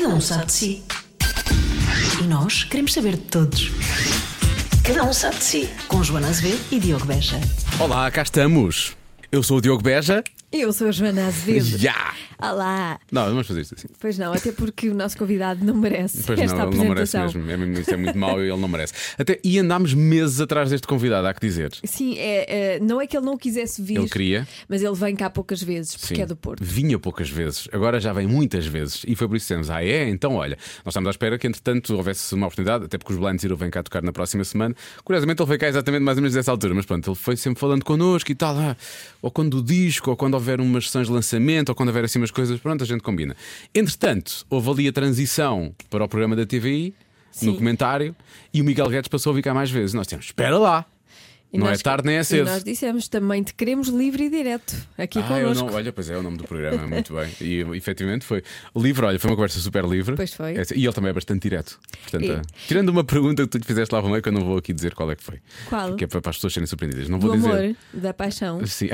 Cada um sabe de si. E nós queremos saber de todos. Cada um sabe de si. Com Joana Azevedo e Diogo Beja. Olá, cá estamos. Eu sou o Diogo Beja. Eu sou a Joana Azevedo. Yeah. Olá. Não, vamos fazer isto assim. Pois não, até porque o nosso convidado não merece. Pois esta não, ele não merece mesmo. Isto é muito mau e ele não merece. Até, e andámos meses atrás deste convidado, há que dizer. Sim, não é que ele não quisesse vir. Ele queria. Mas ele vem cá poucas vezes, porque sim, é do Porto. Vinha poucas vezes, agora já vem muitas vezes. E foi por isso que dissemos, então olha, nós estamos à espera que entretanto houvesse uma oportunidade. Até porque os Blind Zero vêm cá tocar na próxima semana. Curiosamente ele veio cá exatamente mais ou menos dessa altura. Mas pronto, ele foi sempre falando connosco e tal. Ou quando o disco, ou quando houver umas sessões de lançamento, ou quando houver assim umas coisas, pronto, a gente combina. Entretanto, houve ali a transição para o programa da TVI, sim, no comentário, e o Miguel Guedes passou a vir cá mais vezes. Nós dissemos, espera lá, e não nós, é tarde nem é cedo. E nós dissemos também, te queremos livre e direto aqui connosco. Eu não, olha, pois é o nome do programa, muito bem. E efetivamente foi livre, olha, foi uma conversa super livre. Pois foi. E ele também é bastante direto. Portanto, tirando uma pergunta que tu lhe fizeste lá ao meio, que eu não vou aqui dizer qual é que foi. Qual? Que é para as pessoas serem surpreendidas. Não vou do dizer. Amor, da paixão. Sim,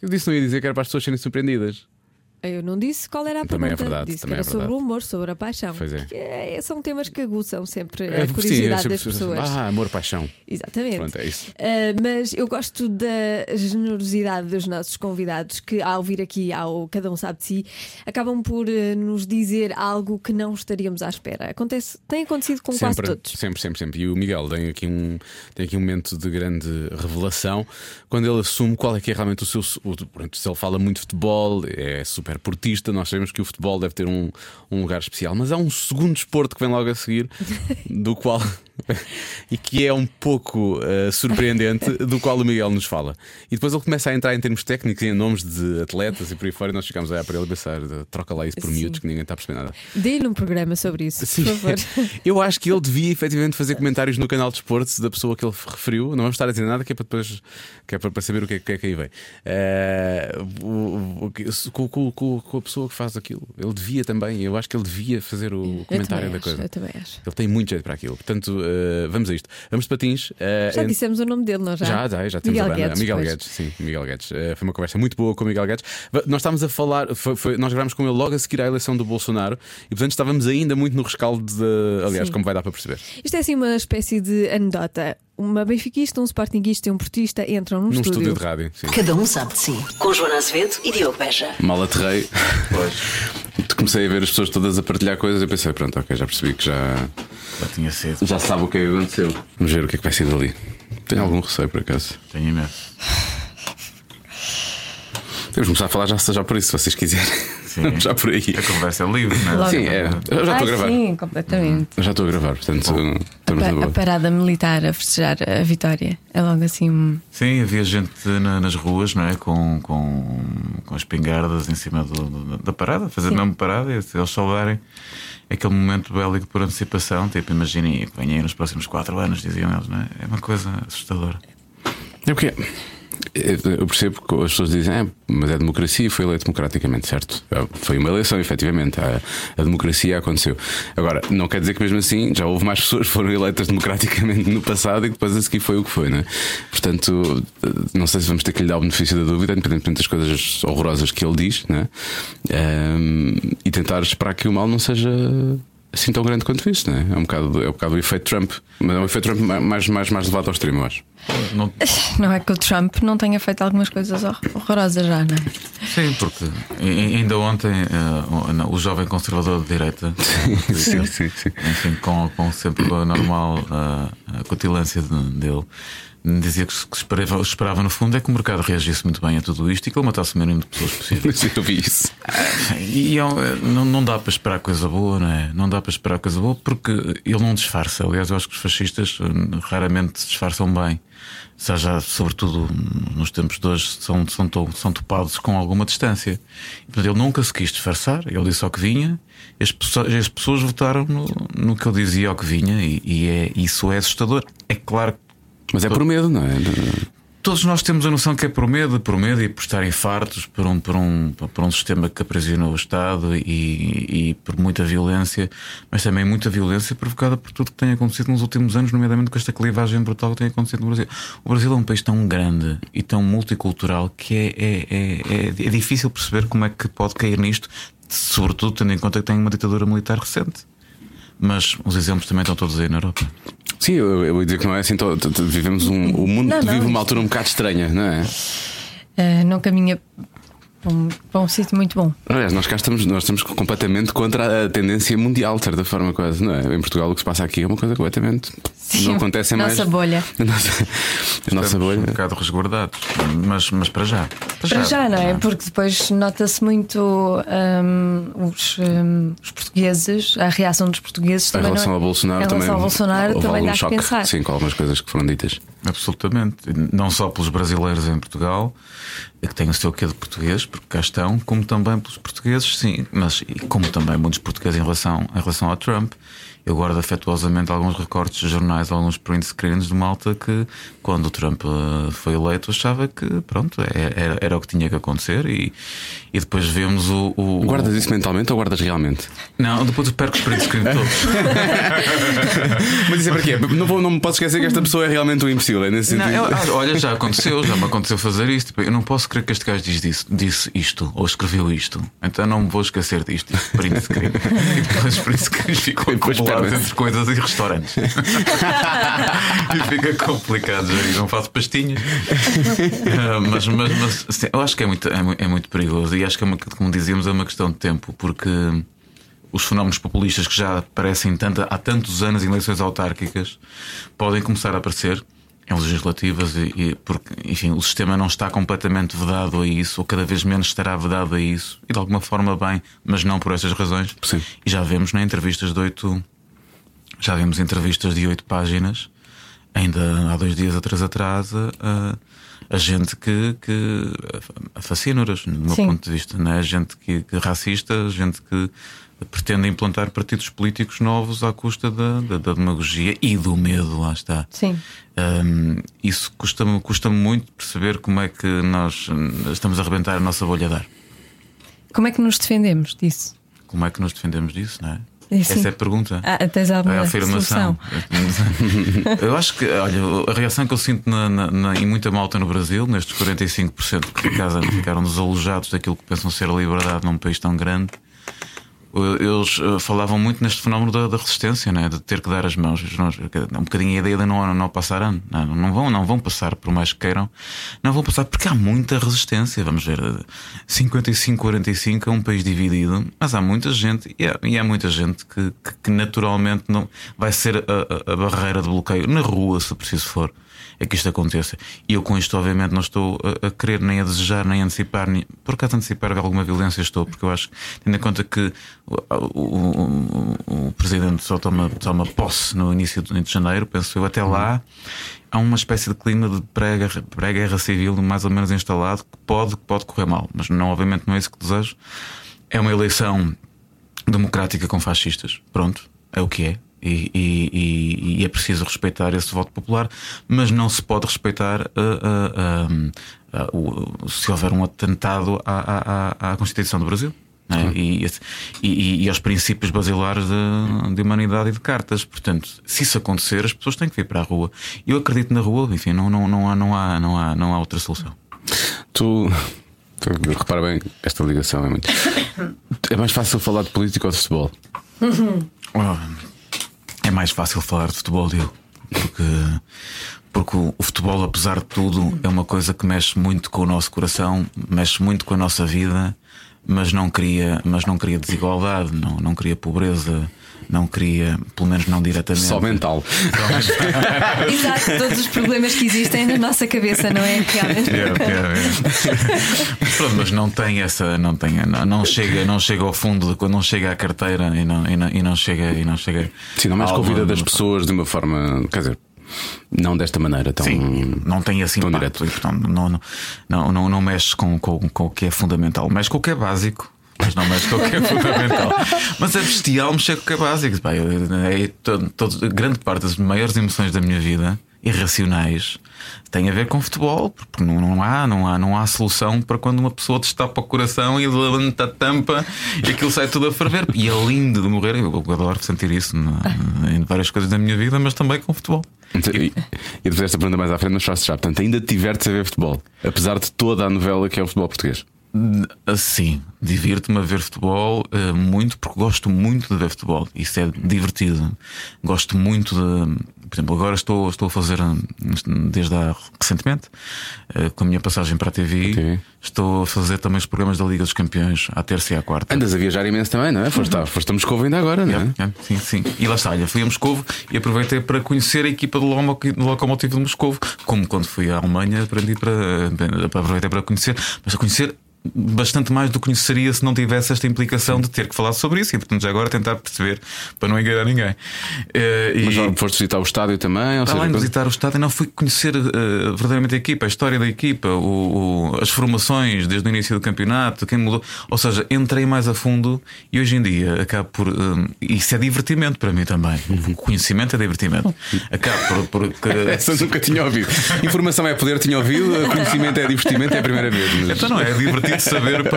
eu disse não ia dizer que era para as pessoas serem surpreendidas. Eu não disse qual era a pergunta. Também é verdade. Disse também que era sobre o humor, sobre a paixão. Pois é. São temas que aguçam sempre a curiosidade das pessoas. Amor, paixão. Exatamente. Pronto, é isso. Mas eu gosto da generosidade dos nossos convidados que, ao vir aqui ao Cada Um Sabe de Si, acabam por nos dizer algo que não estaríamos à espera. Tem acontecido com sempre, quase todos. Sempre. E o Miguel tem aqui um momento de grande revelação quando ele assume qual é que é realmente o seu. Se ele fala muito de futebol, é super portista, nós sabemos que o futebol deve ter um lugar especial, mas há um segundo desporto que vem logo a seguir, do qual e que é um pouco surpreendente, do qual o Miguel nos fala. E depois ele começa a entrar em termos técnicos, em nomes de atletas e por aí fora, e nós ficamos a olhar para ele e pensar, troca lá isso por miúdos que ninguém está a perceber nada. Dê-lhe um programa sobre isso, sim, por favor. Eu acho que ele devia efetivamente fazer comentários no canal de esportes da pessoa que ele referiu. Não vamos estar a dizer nada, que é para depois, que é para saber o que é que aí vem. Com a pessoa que faz aquilo. Ele devia também, eu acho que ele devia fazer o comentário da coisa. Eu também acho. Ele tem muito jeito para aquilo. Portanto, vamos a isto. Vamos de patins. Já dissemos o nome dele, nós já? Já temos Miguel Guedes. Miguel Guedes, sim, Miguel Guedes. Foi uma conversa muito boa com o Miguel Guedes. Nós estávamos a falar, nós gravámos com ele logo a seguir à eleição do Bolsonaro e, portanto, estávamos ainda muito no rescaldo de. Aliás, sim, como vai dar para perceber. Isto é assim uma espécie de anedota. Uma benfiquista, um sportinguista e um portista entram num estúdio de rádio. Sim. Cada um sabe de si. Com Joana Azevedo e Diogo Beja. Mal aterrei. Comecei a ver as pessoas todas a partilhar coisas e pensei, pronto, ok, já percebi que já tinha cedo. Já sabe o que é que aconteceu. Vamos ver o que é que vai ser dali. Tenho algum receio, por acaso? Tenho imenso. Temos de começar a falar já por isso, se vocês quiserem. Sim. Já por aí. A conversa é livre, não é? Sim, é. Eu já estou a gravar. Sim, completamente. Eu já estou a gravar, portanto, estamos na boa. A parada militar a festejar a vitória é logo assim. Sim, havia gente nas ruas, não é? Com espingardas em cima da parada, fazendo mesmo parada, e se eles salvarem aquele momento bélico por antecipação, tipo, imaginem, que venha aí nos próximos 4 anos, diziam eles, não é? É uma coisa assustadora. É o quê? Eu percebo que as pessoas dizem, mas é democracia e foi eleito democraticamente, certo? Foi uma eleição, efetivamente. A democracia aconteceu. Agora, não quer dizer que mesmo assim já houve mais pessoas que foram eleitas democraticamente no passado e que depois a seguir foi o que foi, não é? Portanto, não sei se vamos ter que lhe dar o benefício da dúvida, independentemente das coisas horrorosas que ele diz, não é? E tentar esperar que o mal não seja assim tão grande quanto isso, não é? É um bocado o efeito Trump, mas é um efeito Trump mais levado ao extremo, eu acho. Não é que o Trump não tenha feito algumas coisas horrorosas já, não é? Sim, porque ainda ontem o jovem conservador de direita, sim. Enfim, com sempre a normal cutilância dele, dizia que esperava no fundo é que o mercado reagisse muito bem a tudo isto e que ele matasse o mínimo de pessoas possível. Eu vi isso. E não dá para esperar coisa boa, não é? Não dá para esperar coisa boa porque ele não disfarça. Aliás, eu acho que os fascistas raramente se disfarçam bem. Já, sobretudo nos tempos de hoje, são topados com alguma distância. Ele nunca se quis disfarçar, ele disse ao que vinha. As pessoas votaram no que ele dizia ao que vinha, e isso é assustador. É claro que. Mas é por medo, não é? Todos nós temos a noção que é por medo e por estarem fartos, por um sistema que aprisionou o Estado e por muita violência, mas também muita violência provocada por tudo que tem acontecido nos últimos anos, nomeadamente com esta clivagem brutal que tem acontecido no Brasil. O Brasil é um país tão grande e tão multicultural que é difícil perceber como é que pode cair nisto, sobretudo tendo em conta que tem uma ditadura militar recente. Mas os exemplos também estão todos aí na Europa. Sim, eu ia dizer que não é assim. Vivemos o mundo vive uma altura um bocado estranha, não é? Não caminha para um sítio muito bom. Aliás, nós cá estamos completamente contra a tendência mundial, de certa forma, quase, não é? Em Portugal, o que se passa aqui é uma coisa completamente. Sim, não acontece mais. Bolha. A nossa bolha. Um bocado resguardados, mas para já. Para já, não é? Porque depois nota-se muito os portugueses, a reação dos portugueses também. Em relação ao Bolsonaro, também dá a pensar. Sim, com algumas coisas que foram ditas. Absolutamente. Não só pelos brasileiros em Portugal, que têm o seu quê de português, porque cá estão, como também pelos portugueses, sim, mas como também muitos portugueses em relação ao Trump. Eu guardo afetuosamente alguns recortes de jornais, alguns print screens de malta que, quando o Trump foi eleito, achava que, pronto, era o que tinha que acontecer. E depois vemos o. Guardas isso mentalmente ou guardas realmente? Não, depois eu perco os print screens todos. Mas isso é para quê? Não me posso esquecer que esta pessoa é realmente um imbecil, é nesse sentido. Olha, já me aconteceu fazer isto. Eu não posso crer que este gajo disse isto ou escreveu isto. Então não me vou esquecer disto. Print screen. E depois os print screens ficam entre coisas e restaurantes. E fica complicado, não faço pastinhas. Mas assim, eu acho que é muito perigoso. E acho que, como dizíamos, é uma questão de tempo. Porque os fenómenos populistas que já aparecem há tantos anos em eleições autárquicas podem começar a aparecer em legislativas, porque, enfim, o sistema não está completamente vedado a isso, ou cada vez menos estará vedado a isso, e de alguma forma bem, mas não por estas razões. Sim. E já vemos entrevistas de 8 páginas, ainda há 2 dias atrás, a gente que fascínoras, do meu ponto de vista, não é? A gente que racista, a gente que pretende implantar partidos políticos novos à custa da demagogia e do medo, lá está. Sim. Isso custa-me muito perceber como é que nós estamos a arrebentar a nossa bolha de ar. Como é que nos defendemos disso? Não é? Sim. Essa é a pergunta. Tens alguma afirmação? Eu acho que, olha, a reação que eu sinto em muita malta no Brasil, nestes 45% que ficaram desalojados daquilo que pensam ser a liberdade num país tão grande. Eles falavam muito neste fenómeno da resistência, não é? De ter que dar as mãos. É um bocadinho a ideia de não passar ano. Não vão passar, por mais que queiram. Não vão passar porque há muita resistência. Vamos ver, 55-45 é um país dividido, mas há muita gente. E há muita gente que naturalmente não vai ser a barreira de bloqueio na rua, se preciso for, é que isto aconteça. E eu com isto obviamente não estou a querer, nem a desejar, nem a antecipar, nem... Por acaso antecipar alguma violência estou, porque eu acho, tendo em conta que o presidente só toma posse no início de janeiro, penso eu, até lá há uma espécie de clima de pré-guerra civil mais ou menos instalado, que pode correr mal, mas não, obviamente não é isso que desejo. É uma eleição democrática com fascistas, pronto, é o que é. E é preciso respeitar esse voto popular, mas não se pode respeitar se houver um atentado à Constituição do Brasil, não é? E aos princípios basilares de humanidade e de cartas. Portanto, se isso acontecer, as pessoas têm que vir para a rua. Eu acredito na rua, enfim, não há outra solução. Tu repara bem, esta ligação é muito. É mais fácil falar de política ou de futebol? É mais fácil falar de futebol, Diogo, porque o futebol, apesar de tudo, é uma coisa que mexe muito com o nosso coração, mexe muito com a nossa vida, mas não cria desigualdade, não cria pobreza. Não queria, pelo menos não diretamente. Só mental. Exato, todos os problemas que existem na nossa cabeça, não é? Realmente. Pronto, mas não chega ao fundo, não chega à carteira e não chega. Sim, não mais convida das pessoas de uma forma, quer dizer, não desta maneira tão. Sim, não tem assim tão direto. Não mexe com o que é fundamental, mexe com o que é básico. Mas não mexe com o que é fundamental. Mas é bestial mexer com o que é básico. Grande parte das maiores emoções da minha vida irracionais têm a ver com futebol, porque não há solução para quando uma pessoa destapa o coração e levanta a tampa e aquilo sai tudo a ferver. E é lindo de morrer, eu adoro sentir isso em várias coisas da minha vida, mas também com futebol. E depois esta pergunta mais à frente, mas faço já. Portanto, ainda tiveres a ver futebol, apesar de toda a novela que é o futebol português? Sim, divirto-me a ver futebol muito, porque gosto muito de ver futebol. Isso é divertido. Gosto muito de. Por exemplo, agora estou a fazer, desde há recentemente, com a minha passagem para a TVI, estou a fazer também os programas da Liga dos Campeões, à terça e à quarta. Andas a viajar imenso também, não é? Foste a Moscovo ainda agora, não é? Sim. E lá está, fui a Moscovo e aproveitei para conhecer a equipa do Lokomotiv de Moscovo. Como quando fui à Alemanha, aproveitei para conhecer, mas a conhecer bastante mais do que conheceria se não tivesse esta implicação de ter que falar sobre isso. E portanto já agora tentar perceber para não enganar ninguém. Mas já foste visitar o estádio também? Ou além de visitar o estádio, não fui conhecer verdadeiramente a equipa, a história da equipa, as formações desde o início do campeonato, quem mudou. Ou seja, entrei mais a fundo. E hoje em dia acabo por isso é divertimento para mim também. O conhecimento é divertimento. Acabo por essa nunca tinha ouvido. Informação é poder, tinha ouvido. Conhecimento é divertimento, é a primeira vez. Mas... então não é divertimento de saber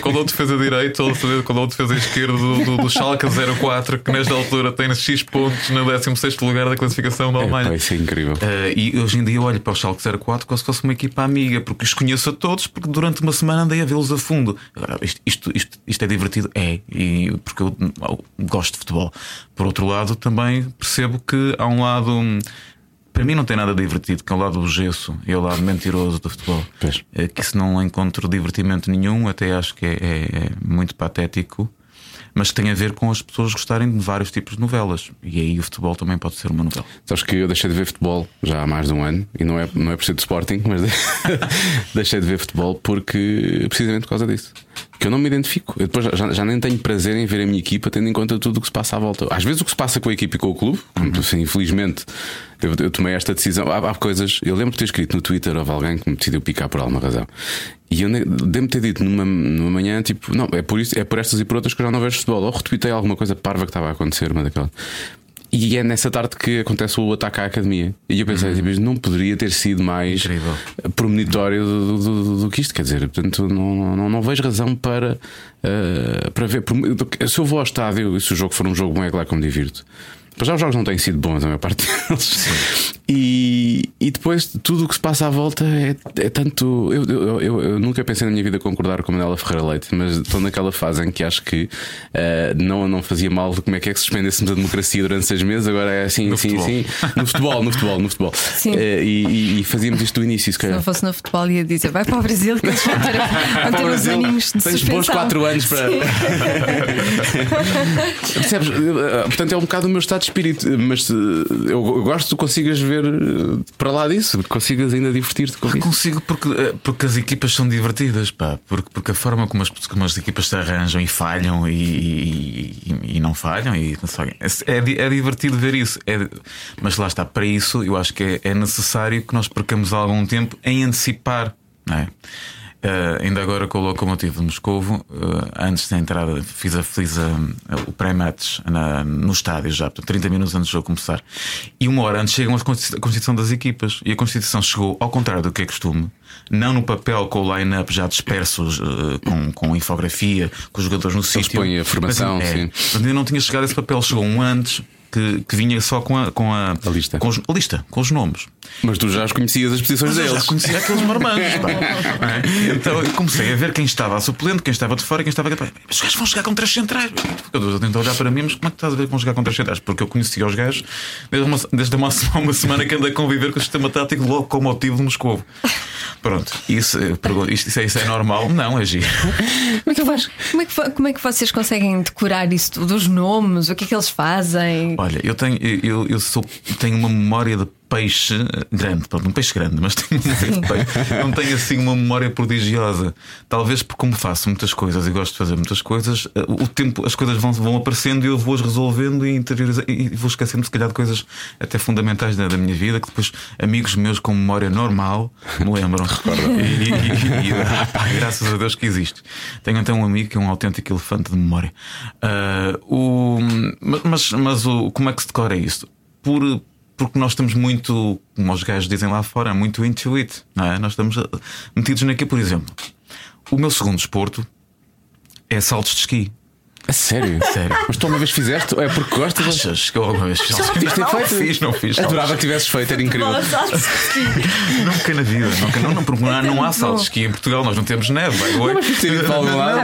qual é o defesa direito ou saber qual é o defesa esquerdo do Schalke 04, que nesta altura tem X pontos no 16º lugar da classificação da Alemanha. Isso é incrível. E hoje em dia eu olho para o Schalke 04 como se fosse uma equipa amiga, porque os conheço a todos, porque durante uma semana andei a vê-los a fundo. Agora, isto é divertido? Porque eu gosto de futebol. Por outro lado, também percebo que há um lado. Para mim não tem nada divertido, que é o lado do gesso e é o lado mentiroso do futebol. Pois. Que se não encontro divertimento nenhum, até acho que é muito patético, mas que tem a ver com as pessoas gostarem de vários tipos de novelas. E aí o futebol também pode ser uma novela. Sabes que eu deixei de ver futebol já há mais de um ano, e não é por ser de Sporting, mas deixei de ver futebol porque precisamente por causa disso. Que eu não me identifico. Eu depois já nem tenho prazer em ver a minha equipa, tendo em conta tudo o que se passa à volta. Às vezes o que se passa com a equipa e com o clube, assim, infelizmente eu tomei esta decisão. Há coisas. Eu lembro de ter escrito no Twitter, houve alguém que me decidiu picar por alguma razão. E eu devo-me ter dito numa manhã, tipo, não, é por estas e por outras que eu já não vejo futebol. Ou retuitei alguma coisa parva que estava a acontecer, uma daquela. E é nessa tarde que acontece o ataque à academia. E eu pensei, tipo, não poderia ter sido mais incrível, premonitório do que isto. Quer dizer, portanto, não vejo razão para ver. Se eu vou ao estádio e se o jogo for um jogo bom, é claro que eu me divirto. Mas já os jogos não têm sido bons, a maior parte deles. E depois tudo o que se passa à volta é tanto. Eu nunca pensei na minha vida concordar com a Manuela Ferreira Leite, mas estou naquela fase em que acho que não fazia mal como é que suspendêssemos a democracia durante 6 meses. Agora é assim, no assim, assim. No futebol. Sim. E fazíamos isto do início. Se não fosse no futebol, ia dizer: vai para o Brasil, que eles vão ter uns aninhos de suspensão. Tens bons 4 anos para. Percebes? Portanto, é um bocado o meu estado de espírito, mas eu gosto que consigas ver para lá disso, consigas ainda divertir-te com isso. Consigo, porque as equipas são divertidas, pá. Porque a forma como as equipas se arranjam e falham e não falham e é divertido ver isso. Mas lá está, para isso eu acho que é necessário que nós percamos algum tempo em antecipar, não é? Ainda agora com o Lokomotiv de Moscovo, antes da entrada, fiz o pré-match no estádio já, portanto, 30 minutos antes do jogo começar. E uma hora antes chegam a constituição das equipas. E a constituição chegou, ao contrário do que é costume, não no papel com o line-up já dispersos, com infografia, com os jogadores no sítio. Eles põem a formação, mas, sim. Ainda não tinha chegado esse papel, chegou um antes. Que vinha só com a lista. A lista, com os nomes. Mas tu já as conhecias, as posições deles. Já conhecia aqueles marmanjos. Então eu comecei a ver quem estava a suplente, quem estava de fora, quem estava. Os gajos vão jogar com 3 centrais. Eu tento olhar para mim, mas como é que estás a ver que vão jogar com 3 centrais? Porque eu conhecia os gajos desde uma semana que ando a conviver com o sistema tático Lokomotiv de Moscovo. Pronto, isso é normal? Não, é giro. Como é que vocês conseguem decorar isso tudo? Os nomes, o que é que eles fazem? Olha, eu tenho uma memória de peixe grande, pronto, um peixe grande, mas tenho uma memória de peixe. Não tenho assim uma memória prodigiosa. Talvez porque, como faço muitas coisas e gosto de fazer muitas coisas, o tempo, as coisas vão aparecendo e eu vou-as resolvendo e interiorizando e vou esquecendo, se calhar, de coisas até fundamentais da minha vida, que depois amigos meus com memória normal me lembram. Graças a Deus que existe. Tenho então um amigo que é um autêntico elefante de memória. Como é que se decora isso? Por porque nós estamos muito, como os gajos dizem lá fora, muito into it, não é? Nós estamos metidos naquilo. Por exemplo, o meu segundo desporto é saltos de esqui. A sério? Sério? Mas tu alguma vez fizeste? É porque gostas? Achas que eu alguma vez fiz? Não fiz. Adorava que tivesses feito, era incrível. Nunca na vida. Não há salto de esqui em Portugal, nós não temos neve. Vai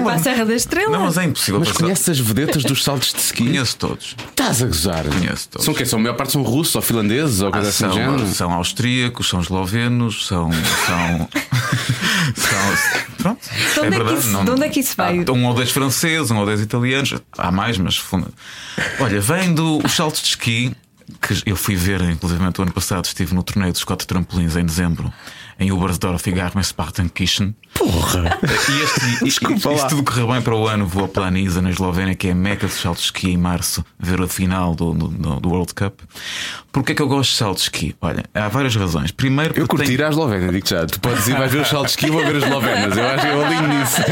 para a Serra da Estrela. Não, mas é impossível. Mas conheces as vedetas dos saltos de esqui? Conheço todos. Estás a gozar? Conheço todos. São quem? A maior parte são russos ou finlandeses ou coisa assim do género? São austríacos, são eslovenos, Pronto. De onde é que isso veio? Um ou dois franceses, um ou dois italianos. Há mais, mas olha, vem dos saltos de esqui, que eu fui ver, inclusive o ano passado. Estive no torneio dos 4 trampolins em dezembro, em Ubersdorf e Garnas Spartan Kitchen. Porra! E isto tudo correu bem para o ano. Vou a Planiza, na Eslovénia, que é a meca dos saltos de esqui, em março, ver a final do World Cup. Porquê é que eu gosto de saltos de esqui? Olha, há várias razões. Primeiro, eu curti ir à Eslovénia, digo já. Tu podes ir, vais ver os saltos de esqui, vou ver as Eslovenas. Eu acho que eu alinho nisso.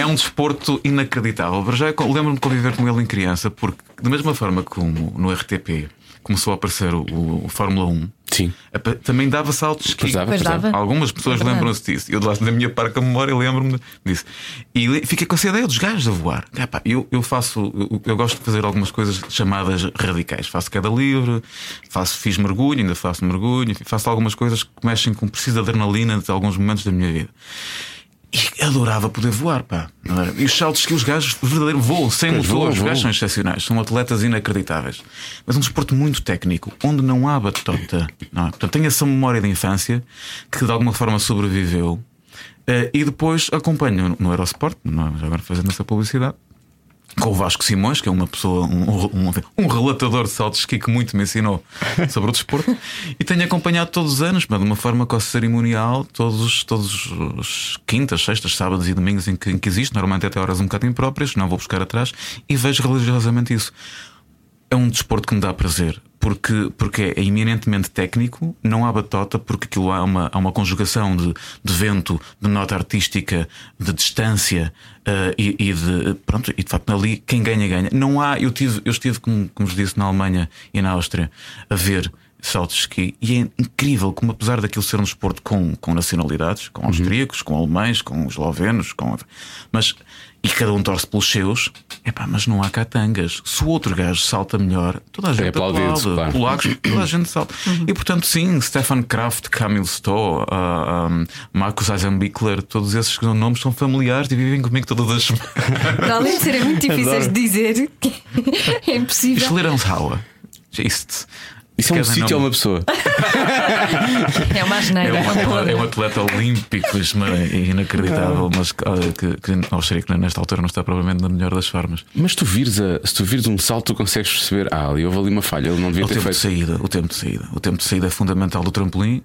É um desporto inacreditável. Já lembro-me de conviver com ele em criança, porque, da mesma forma como no RTP começou a aparecer o Fórmula 1. Sim. Também dava saltos de esqui. Pois dava. Algumas pessoas lembram-se disso. Eu, da minha parca memória, lembro-me disso. E fiquei com essa ideia dos gajos a voar. Eu gosto de fazer algumas coisas chamadas radicais. Faço queda livre, fiz mergulho, ainda faço mergulho, faço algumas coisas que mexem com preciso de adrenalina de alguns momentos da minha vida. E adorava poder voar, pá. E os saltos que os gajos verdadeiro voam, sem motor. Os gajos são excepcionais, são atletas inacreditáveis. Mas é um desporto muito técnico, onde não há batota, não é? Portanto, tenho essa memória de infância que de alguma forma sobreviveu. E depois acompanho no Eurosport, agora fazendo essa publicidade, com o Vasco Simões, que é uma pessoa, um relatador de saltos de esqui que muito me ensinou sobre o desporto. E tenho acompanhado todos os anos, mas de uma forma quase cerimonial, todos os quintas, sextas, sábados e domingos em que existe, normalmente até horas um bocado impróprias, não vou buscar atrás, e vejo religiosamente isso. É um desporto que me dá prazer, porque é eminentemente técnico, não há batota, porque aquilo há uma conjugação de vento, de nota artística, de distância, e de facto ali quem ganha. Não há, eu estive, como vos disse, na Alemanha e na Áustria a ver saltos de esqui, e é incrível como, apesar daquilo ser um desporto com nacionalidades, com austríacos, com alemães, com eslovenos, e cada um torce pelos seus. Epá, mas não há catangas. Se o outro gajo salta melhor, toda a gente aplaude. Claro. Polacos, toda a gente salta. E portanto, sim, Stefan Kraft, Kamil Stoch, Markus Eisenbichler, todos esses nomes são familiares e vivem comigo todas as semanas. Para além de serem muito difíceis de dizer, é impossível. Schlierenzauer. Isso é um sítio ou uma pessoa? É uma asneira. É um atleta olímpico, inacreditável, mas que acharia que nesta altura não está provavelmente na melhor das formas. Mas se tu vires um salto, tu consegues perceber: houve ali uma falha, ele não devia ter feito. O tempo de saída é fundamental do trampolim.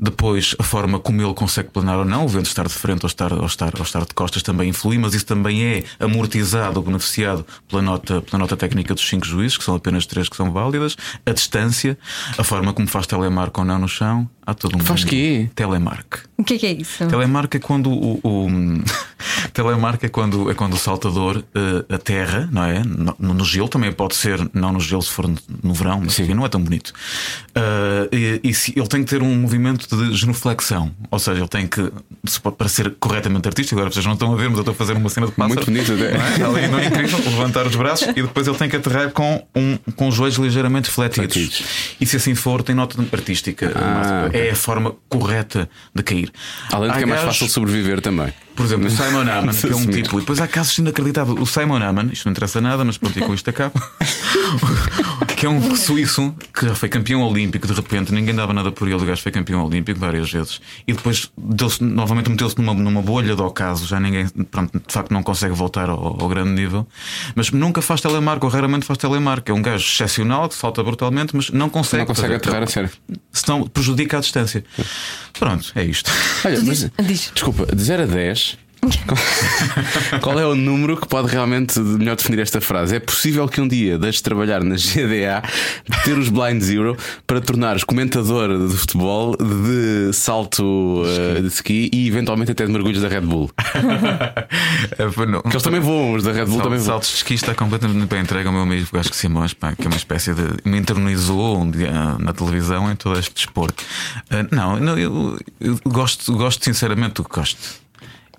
Depois, a forma como ele consegue planar ou não, o vento estar de frente ou estar de costas também influi, mas isso também é amortizado ou beneficiado pela nota técnica dos 5 juízes, que são apenas 3 que são válidas. A distância, a forma como faz telemarque ou não no chão, há todo um. Faz quê? Telemarque. O que é isso? Telemarque é quando o saltador aterra, não é? No gelo, também pode ser, não no gelo se for no verão, mas sim, não é tão bonito. Ele tem que ter um movimento de genuflexão, ou seja, ele tem que, se pode parecer corretamente artístico, agora vocês não estão a ver, mas eu estou a fazer uma cena de pássaro. Muito bonito, ali não é incrível, levantar os braços e depois ele tem que aterrar com os joelhos ligeiramente fletidos. E se assim for, tem nota artística. É a forma correta de cair. Além de que é mais fácil sobreviver também. Por exemplo, o Simon Aman, que é um tipo. E depois há casos inacreditáveis. O Simon Aman, isto não interessa nada, mas pronto, e com isto acabo. Que é um suíço que já foi campeão olímpico, de repente, ninguém dava nada por ele. O gajo foi campeão olímpico várias vezes. E depois novamente meteu-se numa bolha de ocaso. Já ninguém, pronto, de facto, não consegue voltar ao grande nível. Mas nunca faz telemarque, ou raramente faz telemarque. É um gajo excepcional que salta brutalmente, mas não consegue aterrar a sério. Senão prejudica a distância. Pronto, é isto. Olha, mas, desculpa, de 0 a 10. Qual é o número que pode realmente melhor definir esta frase? É possível que um dia deixes de trabalhar na GDA, ter os Blind Zero, para tornares comentador de futebol, de salto de ski e eventualmente até de mergulhos da Red Bull. Que eles também voam, os da Red Bull também voam. Saltos de ski está completamente bem entregue ao meu amigo Vasco Simões, pá, que é uma espécie de... me internalizou um dia na televisão em todo este desporto. Eu gosto sinceramente do que gosto.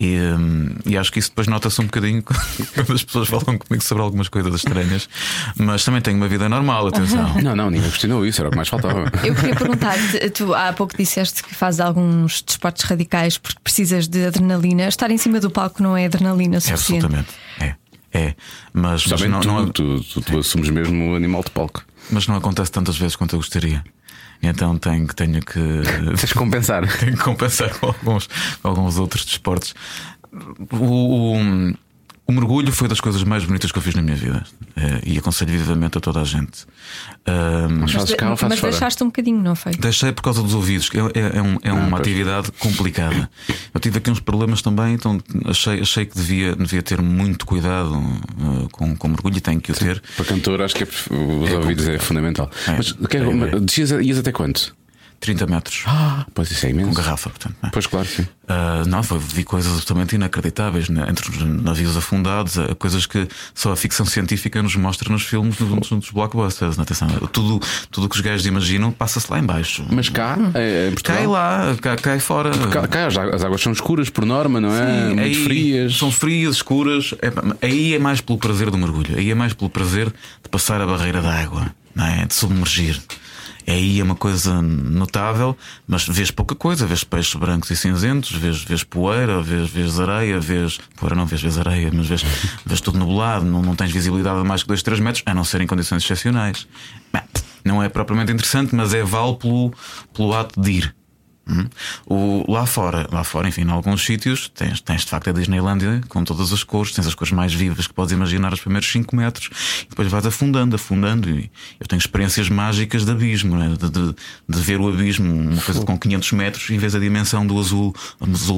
E acho que isso depois nota-se um bocadinho quando as pessoas falam comigo sobre algumas coisas estranhas. Mas também tenho uma vida normal, atenção. Não, ninguém questionou isso, era o que mais faltava. Eu queria perguntar, tu há pouco disseste que fazes alguns desportos radicais porque precisas de adrenalina. Estar em cima do palco não é adrenalina suficiente. Absolutamente, é. Mas tu assumes mesmo o animal de palco. Mas não acontece tantas vezes quanto eu gostaria. Então tenho que compensar. Tenho que compensar com alguns outros desportos. O mergulho foi das coisas mais bonitas que eu fiz na minha vida, e aconselho vivamente a toda a gente. Mas deixaste um bocadinho, não foi? Deixei por causa dos ouvidos, uma atividade complicada. Eu tive aqui uns problemas também, então achei que devia ter muito cuidado com o mergulho, e tenho que o ter. Para cantor, acho que os ouvidos é fundamental. Ias até quanto? 30 metros. Pois isso é imenso. Com garrafa, portanto. Não é? Pois claro, sim. Vi coisas absolutamente inacreditáveis, né? Entre os navios afundados, coisas que só a ficção científica nos mostra nos filmes dos blockbusters. Atenção, tudo o que os gajos imaginam passa-se lá em baixo. Mas cá, em Portugal, cai fora. Cá as águas são escuras por norma, não é? Sim, muito frias. São frias, escuras. Aí é mais pelo prazer do mergulho. Aí é mais pelo prazer de passar a barreira da água, não é? De submergir. Aí é uma coisa notável, mas vês pouca coisa, vês peixes brancos e cinzentos, vês poeira, vês areia, vês... Poeira não, vês areia, mas vês tudo nublado, não tens visibilidade a mais que 2, 3 metros, a não ser em condições excepcionais. Bem, não é propriamente interessante, mas vale pelo ato de ir. Lá fora, enfim, em alguns sítios tens de facto a Disneylândia com todas as cores, tens as cores mais vivas que podes imaginar os primeiros 5 metros e depois vais afundando. E eu tenho experiências mágicas de abismo, né? de ver o abismo, uma coisa com 500 metros, em vez da dimensão do azul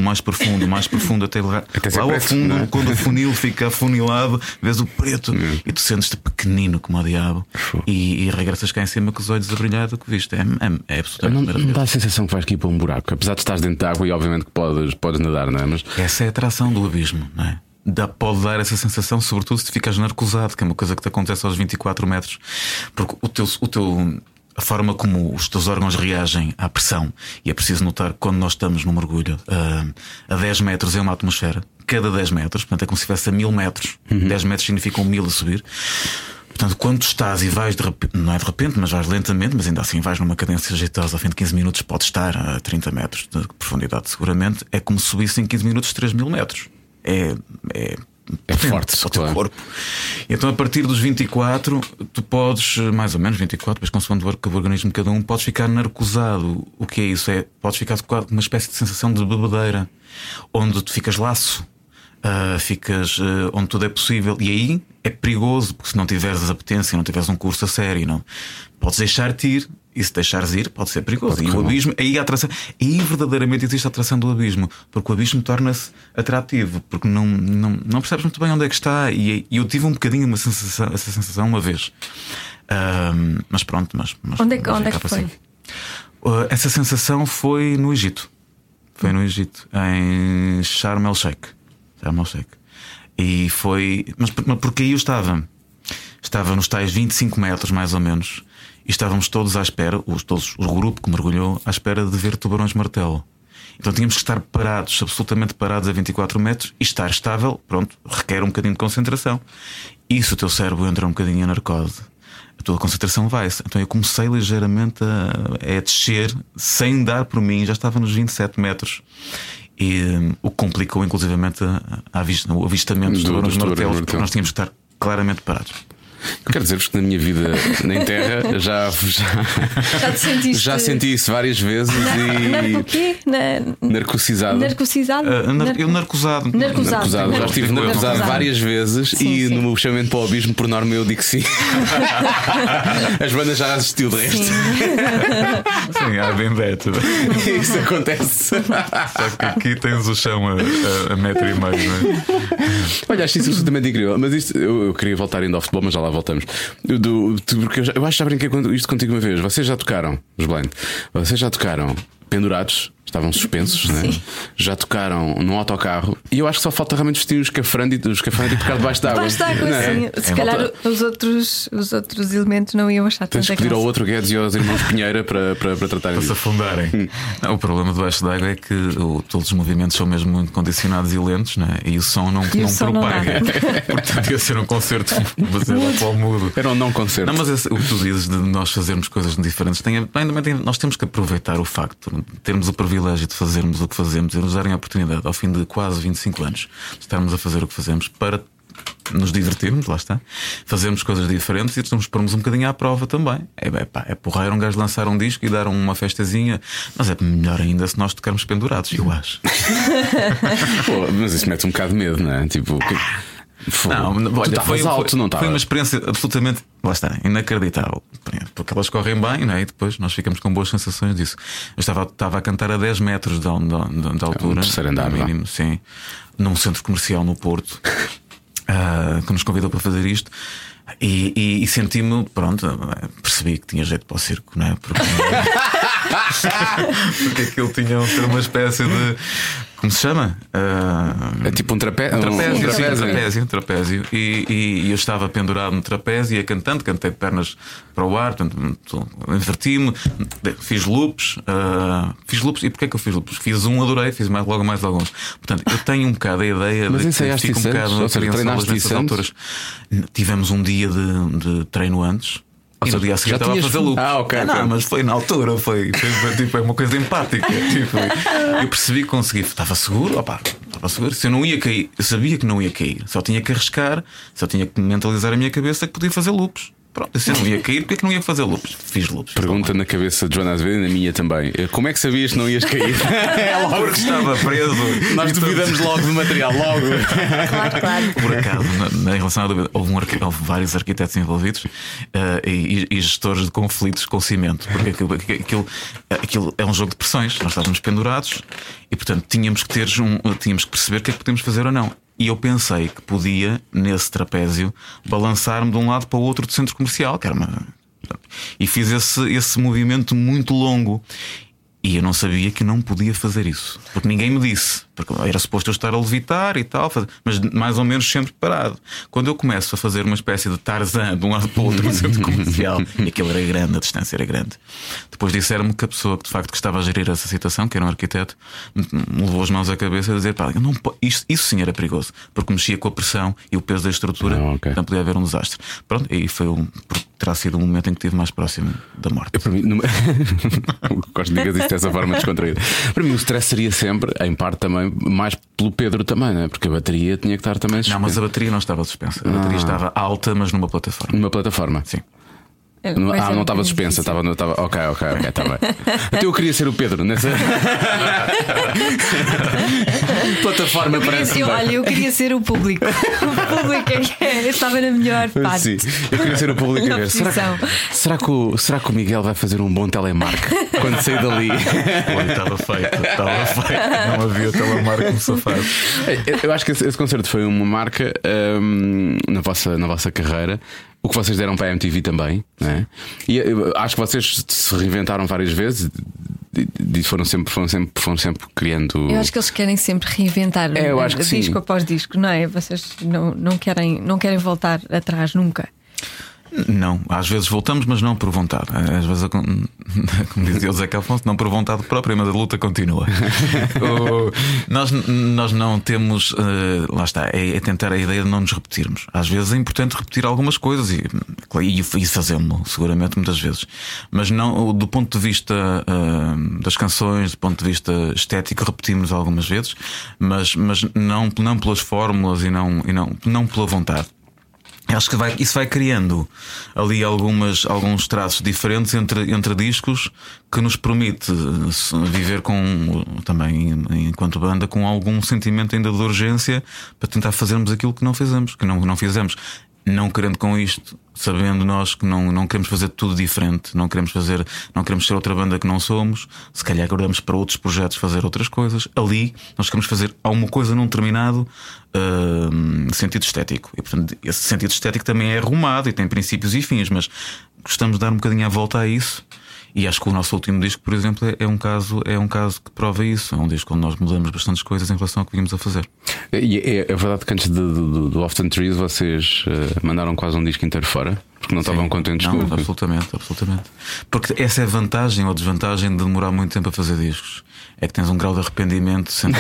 mais profundo até lá. Lá ao fundo, é? Quando o funil fica afunilado, vês o preto e tu sentes-te pequenino como o diabo e regressas cá em cima com os olhos a brilhar do que viste. É absolutamente. Não dá a sensação que vais aqui para um buraco, apesar de estás dentro de água e obviamente que podes nadar, não é? Mas... essa é a atração do abismo, não é? Pode dar essa sensação, sobretudo se tu ficas narcosado, que é uma coisa que te acontece aos 24 metros, porque a forma como os teus órgãos reagem à pressão, e é preciso notar que quando nós estamos no mergulho, a 10 metros é uma atmosfera, cada 10 metros, portanto é como se estivesse a 1000 metros, 10 metros significam 1000 a subir. Portanto, quando tu estás e vais de repente, não é de repente, mas vais lentamente, mas ainda assim vais numa cadência jeitosa, ao fim de 15 minutos podes estar a 30 metros de profundidade, seguramente. É como se subisse em 15 minutos 3.000 metros. É forte para o teu corpo. Então a partir dos 24, tu podes, mais ou menos 24, depois consoante o organismo de cada um, podes ficar narcosado. O que é isso? Podes ficar com uma espécie de sensação de bebedeira, onde tu ficas laço. Ficas onde tudo é possível. E aí é perigoso, porque se não tiveres a apetência, não tiveres um curso a sério, não podes deixar-te ir. E se deixares ir, pode ser perigoso. E o abismo, aí a atração, aí verdadeiramente existe a atração do abismo, porque o abismo torna-se atrativo, porque não percebes muito bem onde é que está. E eu tive um bocadinho essa sensação uma vez, mas pronto. Mas onde é que foi? Essa sensação foi no Egito. Foi no Egito, em Sharm el-Sheikh. E foi. Mas porque aí eu estava nos tais 25 metros mais ou menos, e estávamos todos à espera, o grupo que mergulhou, à espera de ver tubarões martelo. Então tínhamos que estar parados, absolutamente parados, a 24 metros, e estar estável, pronto, requer um bocadinho de concentração. E se o teu cérebro entra um bocadinho em narcose, a tua concentração vai-se. Então eu comecei ligeiramente a descer, sem dar por mim, já estava nos 27 metros. E o que complicou inclusivamente o avistamento dos tubarões martelos, porque nós tínhamos que estar claramente parados. Eu quero dizer-vos que na minha vida nem terra já senti isso várias vezes. Narcosizado. Eu narcosado. Já estive narcosado várias vezes, sim, e sim. No meu chamamento para o abismo, por norma, eu digo sim. A Joana já assistiu de resto. Sim, há bem Beto. Isso acontece. Só que aqui tens o chão a metro e meio, não é? Olha, acho isso absolutamente incrível. Mas isto, eu queria voltar ainda ao futebol, mas já lá voltamos. Porque eu acho que já brinquei isto contigo uma vez. Vocês já tocaram, os Blind, vocês já tocaram pendurados, estavam suspensos, né? Já tocaram num autocarro. E eu acho que só falta realmente vestir os cafranditos e tocar debaixo d'água. Se calhar volta... os outros elementos não iam achar tanta graça. Tens que pedir ao outro Guedes e aos irmãos Pinheira para tratarem. Para se afundarem. Não, o problema debaixo d'água é que todos os movimentos são mesmo muito condicionados e lentos, né? E o som não propaga. Portanto, ia ser um concerto baseado para o mudo. Era um não concerto. Não, mas o que tu dizes de nós fazermos coisas diferentes, nós temos que aproveitar o facto de termos o privilégio de fazermos o que fazemos e nos darem a oportunidade, ao fim de quase 25 anos, de estarmos a fazer o que fazemos para nos divertirmos, lá está, fazermos coisas diferentes e nos pormos um bocadinho à prova também. É porreiro um gajo lançar um disco e dar uma festazinha, mas é melhor ainda se nós tocarmos pendurados, eu acho. Pô, mas isso mete um bocado de medo, não é? Tipo. Foi uma experiência absolutamente, lá está, inacreditável. Porque elas correm bem, não é? E depois nós ficamos com boas sensações disso. Eu estava a cantar a 10 metros de altura, no mínimo, sim, num centro comercial no Porto, que nos convidou para fazer isto. E senti-me, pronto, percebi que tinha jeito para o circo, não é? Porque aquilo tinha uma espécie de. Como se chama? É tipo um trapézio. Um trapézio. E eu estava pendurado no trapézio e ia cantando, cantei de pernas para o ar, portanto, inverti-me, fiz loops. E porquê é que eu fiz loops? Fiz um, adorei, fiz mais logo alguns. Portanto, eu tenho um bocado a ideia. Mas ensaiaste isso antes? Treinaste isso antes? Tivemos um dia de treino antes. Ou dia a seguir estava a fazer lucro. Não, mas foi na altura, foi tipo, é uma coisa empática. Tipo, eu percebi que consegui, estava seguro. Se eu não ia cair, eu sabia que não ia cair. Só tinha que arriscar, só tinha que mentalizar a minha cabeça que podia fazer loops. Pronto, se eu não ia cair, porque é que não ia fazer loops? Fiz loops. Pergunta na cabeça de Joana Azevedo e na minha também: como é que sabias que não ias cair? Porque estava preso. Nós duvidamos logo do material, logo. Claro. Por acaso, em relação à dúvida, houve vários arquitetos envolvidos e gestores de conflitos com cimento. Porque aquilo é um jogo de pressões. Nós estávamos pendurados e, portanto, tínhamos que perceber o que é que podíamos fazer ou não. E eu pensei que podia, nesse trapézio, balançar-me de um lado para o outro do centro comercial, e fiz esse movimento muito longo. E eu não sabia que não podia fazer isso, porque ninguém me disse, porque era suposto eu estar a levitar e tal, mas mais ou menos sempre parado. Quando eu começo a fazer uma espécie de Tarzan de um lado para o outro no centro comercial, e aquilo era grande, a distância era grande. Depois disseram-me que a pessoa que de facto estava a gerir essa situação, que era um arquiteto, me levou as mãos à cabeça a dizer: isso sim era perigoso, porque mexia com a pressão e o peso da estrutura, então podia haver um desastre. Pronto, e foi terá sido o momento em que estive mais próximo da morte. Gosto de dizer isto dessa forma descontraída. Para mim, o stress seria sempre, em parte também, mais pelo Pedro também, não é? Porque a bateria tinha que estar também suspensa. Não, mas a bateria não estava suspensa. A bateria estava alta, mas numa plataforma. Numa plataforma? Sim. Não estava suspensa, estava. Ok, está bem. Até eu queria ser o Pedro nessa plataforma para isso. Olha, eu queria ser o público. O público eu estava na melhor parte. Sim, eu queria ser o público. Será que o Miguel vai fazer um bom telemarque quando sair dali? Estava feito. Não havia o telemarque como safado. Eu acho que esse concerto foi uma marca na vossa carreira. O que vocês deram para a MTV também, né? E eu acho que vocês se reinventaram várias vezes e foram sempre criando. Eu acho que eles querem sempre reinventar, disco após disco, não é? Vocês não querem voltar atrás nunca. Não, às vezes voltamos, mas não por vontade. Às vezes, como dizia o Zeca Afonso, não por vontade própria, mas a luta continua. Nós não temos. Lá está, é tentar a ideia de não nos repetirmos. Às vezes é importante repetir algumas coisas e fazemos-lo, seguramente, muitas vezes. Mas não, do ponto de vista das canções, do ponto de vista estético, repetimos algumas vezes, mas não pelas fórmulas e não pela vontade. Acho que isso vai criando ali alguns traços diferentes entre discos, que nos permite viver também enquanto banda com algum sentimento ainda de urgência para tentar fazermos aquilo que não fizemos, não querendo com isto, sabendo nós que não queremos fazer tudo diferente, não queremos ser outra banda que não somos. Se calhar guardamos para outros projetos fazer outras coisas. Ali nós queremos fazer alguma coisa num determinado sentido estético. E portanto esse sentido estético também é arrumado e tem princípios e fins, mas gostamos de dar um bocadinho à volta a isso. E acho que o nosso último disco, por exemplo, é um caso que prova isso. É um disco onde nós mudamos bastantes coisas em relação ao que vínhamos a fazer. E é verdade que antes do Often Trees vocês mandaram quase um disco inteiro fora, porque não estavam contentes com isso. Absolutamente. Porque essa é a vantagem ou a desvantagem de demorar muito tempo a fazer discos. É que tens um grau de arrependimento sempre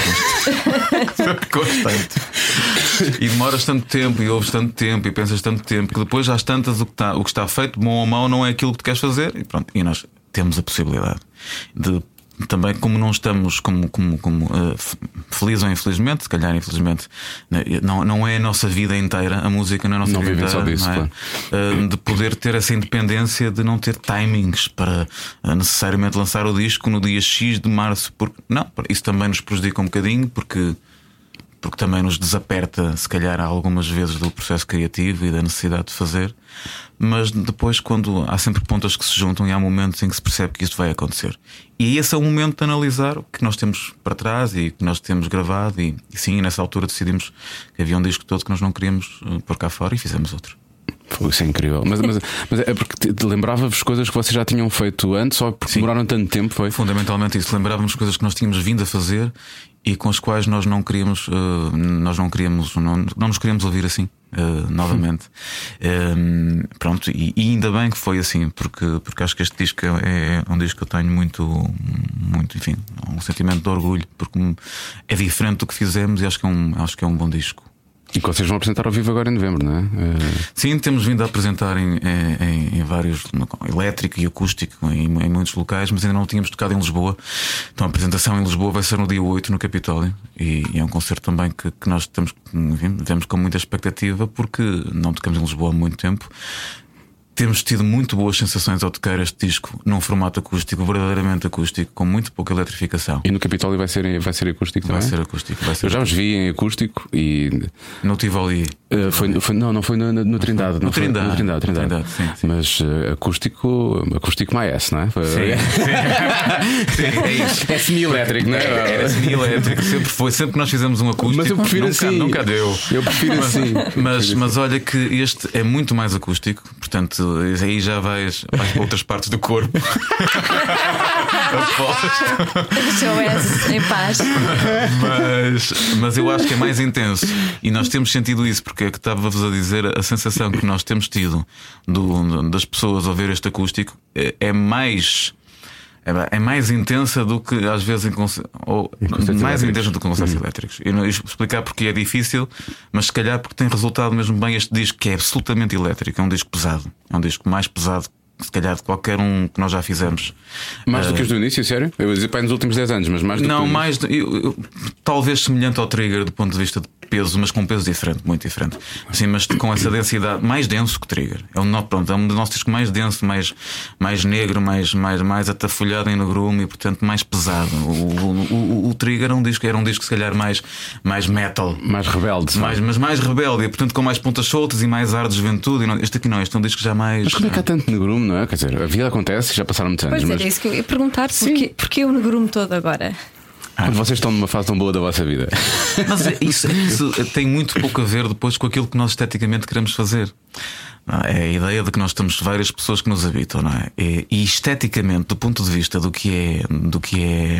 constante. E demoras tanto tempo, e ouves tanto tempo, e pensas tanto tempo, que depois às tantas o que está feito, bom ou mau, não é aquilo que tu queres fazer. E pronto, e nós temos a possibilidade de também, como não estamos como feliz ou infelizmente, se calhar infelizmente não é a nossa vida inteira, a música não é a nossa vida inteira, só disso, não é? Claro. De poder ter essa independência de não ter timings para necessariamente lançar o disco no dia X de março, porque não, isso também nos prejudica um bocadinho, porque também nos desaperta, se calhar, algumas vezes do processo criativo e da necessidade de fazer. Mas depois, quando há sempre pontas que se juntam e há momentos em que se percebe que isto vai acontecer, e esse é o momento de analisar o que nós temos para trás e o que nós temos gravado. E sim, nessa altura decidimos que havia um disco todo que nós não queríamos pôr cá fora e fizemos outro. Isso é incrível. Mas é porque lembrava-vos coisas que vocês já tinham feito antes, só porque demoraram tanto tempo, foi? Fundamentalmente isso. Lembrávamos coisas que nós tínhamos vindo a fazer e com as quais nós não nos queríamos ouvir assim novamente. Pronto, e ainda bem que foi assim, porque acho que este disco é um disco que eu tenho muito, enfim, um sentimento de orgulho, porque é diferente do que fizemos e acho que é um bom disco. E que vocês vão apresentar ao vivo agora em novembro, não é? Sim, temos vindo a apresentar em vários, elétrico e acústico, em muitos locais, mas ainda não tínhamos tocado em Lisboa. Então a apresentação em Lisboa vai ser no dia 8, no Capitólio. E é um concerto também que nós vemos com muita expectativa, porque não tocamos em Lisboa há muito tempo. Temos tido muito boas sensações ao tocar este disco num formato acústico, verdadeiramente acústico, com muito pouca eletrificação. E no Capitólio vai ser acústico também? Vai ser acústico. Eu já os vi em acústico e. No Tivoli. Não foi no Trindade. No Trindade. Sim. Mas acústico mais, não é? Sim. É isso. É semi-elétrico, não é? Era semi-elétrico, sempre que nós fizemos um acústico. Mas eu prefiro nunca, assim. Nunca deu. Eu prefiro assim. Mas olha que este é muito mais acústico, portanto. Aí já vais para outras partes do corpo. Deixou-se em paz. Mas eu acho que é mais intenso. E nós temos sentido isso, porque é que estava-vos a dizer, a sensação que nós temos tido das pessoas ao ver este acústico é mais intensa do que às vezes intensa do que conceitos elétricos. Eu não explicar porque é difícil, mas se calhar porque tem resultado mesmo bem este disco, que é absolutamente elétrico, é um disco pesado, é um disco mais pesado se calhar de qualquer um que nós já fizemos. Mais do que os do início, sério? Eu ia dizer nos últimos 10 anos, mas mais do que. Talvez semelhante ao Trigger do ponto de vista de peso, mas com um peso diferente, muito diferente. Assim, mas com essa densidade, mais denso que o Trigger. É um do nosso disco mais denso, mais negro, mais atafolhado em negrume e, portanto, mais pesado. O Trigger era um disco, se calhar, mais metal. Mais rebelde. Mas mais rebelde, e, portanto, com mais pontas soltas e mais ar de juventude. Este aqui não, este é um disco que já mais. Mas como é que há tanto negrume? Não é? Quer dizer, a vida acontece e já passaram muitos anos. Pois mas... é isso que eu ia perguntar, porque o negrume todo agora? Vocês estão numa fase tão boa da vossa vida. Mas isso tem muito pouco a ver depois com aquilo que nós esteticamente queremos fazer. É a ideia de que nós temos várias pessoas que nos habitam, não é? E esteticamente, do ponto de vista do que é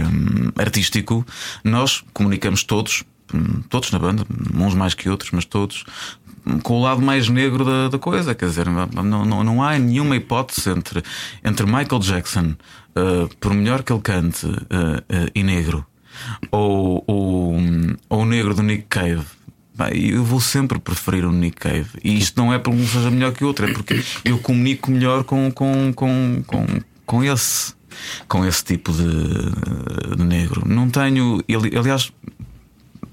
artístico, nós comunicamos todos na banda, uns mais que outros, mas todos, com o lado mais negro da coisa. Quer dizer, não há nenhuma hipótese entre Michael Jackson, por melhor que ele cante, e negro, ou o negro do Nick Cave. Eu vou sempre preferir o Nick Cave. E isto não é porque um seja melhor que o outro, é porque eu comunico melhor com esse tipo de negro. Não tenho. Aliás,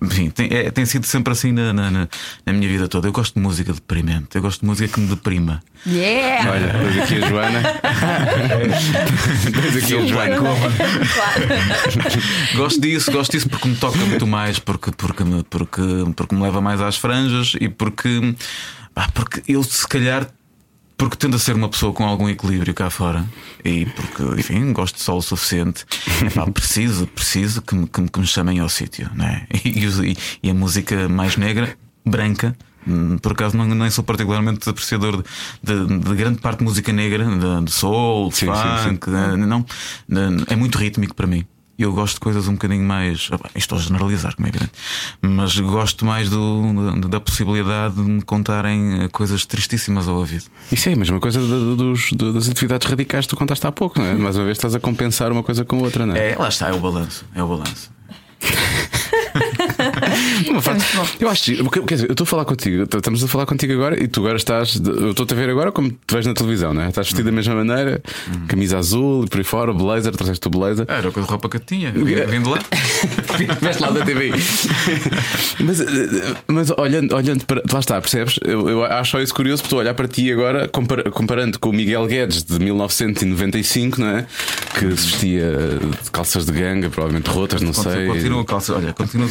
Enfim, tem sido sempre assim na minha vida toda. Eu gosto de música deprimente, eu gosto de música que me deprima. Yeah! Olha, dois aqui a Joana. Dois aqui a Joana. Claro. Gosto disso porque me toca muito mais, porque me leva mais às franjas e porque eu, se calhar, porque tendo a ser uma pessoa com algum equilíbrio cá fora e porque, enfim, gosto de sol o suficiente, preciso que me chamem ao sítio, não é? E a música mais negra, branca, por acaso nem sou particularmente apreciador de grande parte de música negra, de soul, de funk, não, é muito rítmico para mim. Eu gosto de coisas um bocadinho mais. Estou a generalizar, como é evidente. Mas gosto mais da possibilidade de me contarem coisas tristíssimas ao ouvido. Isso é a mesma coisa das atividades radicais que tu contaste há pouco, não é? Mais uma vez estás a compensar uma coisa com outra, não é? É, lá está, é o balanço. Eu acho que, quer dizer, eu estou a falar contigo, estamos a falar contigo agora e tu agora estás. Eu estou-te a ver agora como te vês na televisão, não é? Estás vestido da mesma maneira, camisa azul e por aí fora, blazer, trazeste o blazer. Era com a roupa que tinha, vindo lá. Veste lá da TVI. Mas olhando para. Lá está, percebes? Eu acho só isso curioso, porque estou a olhar para ti agora, comparando com o Miguel Guedes de 1995, não é? Que se vestia de calças de ganga, provavelmente rotas, não sei. Continuam de calças de ganga.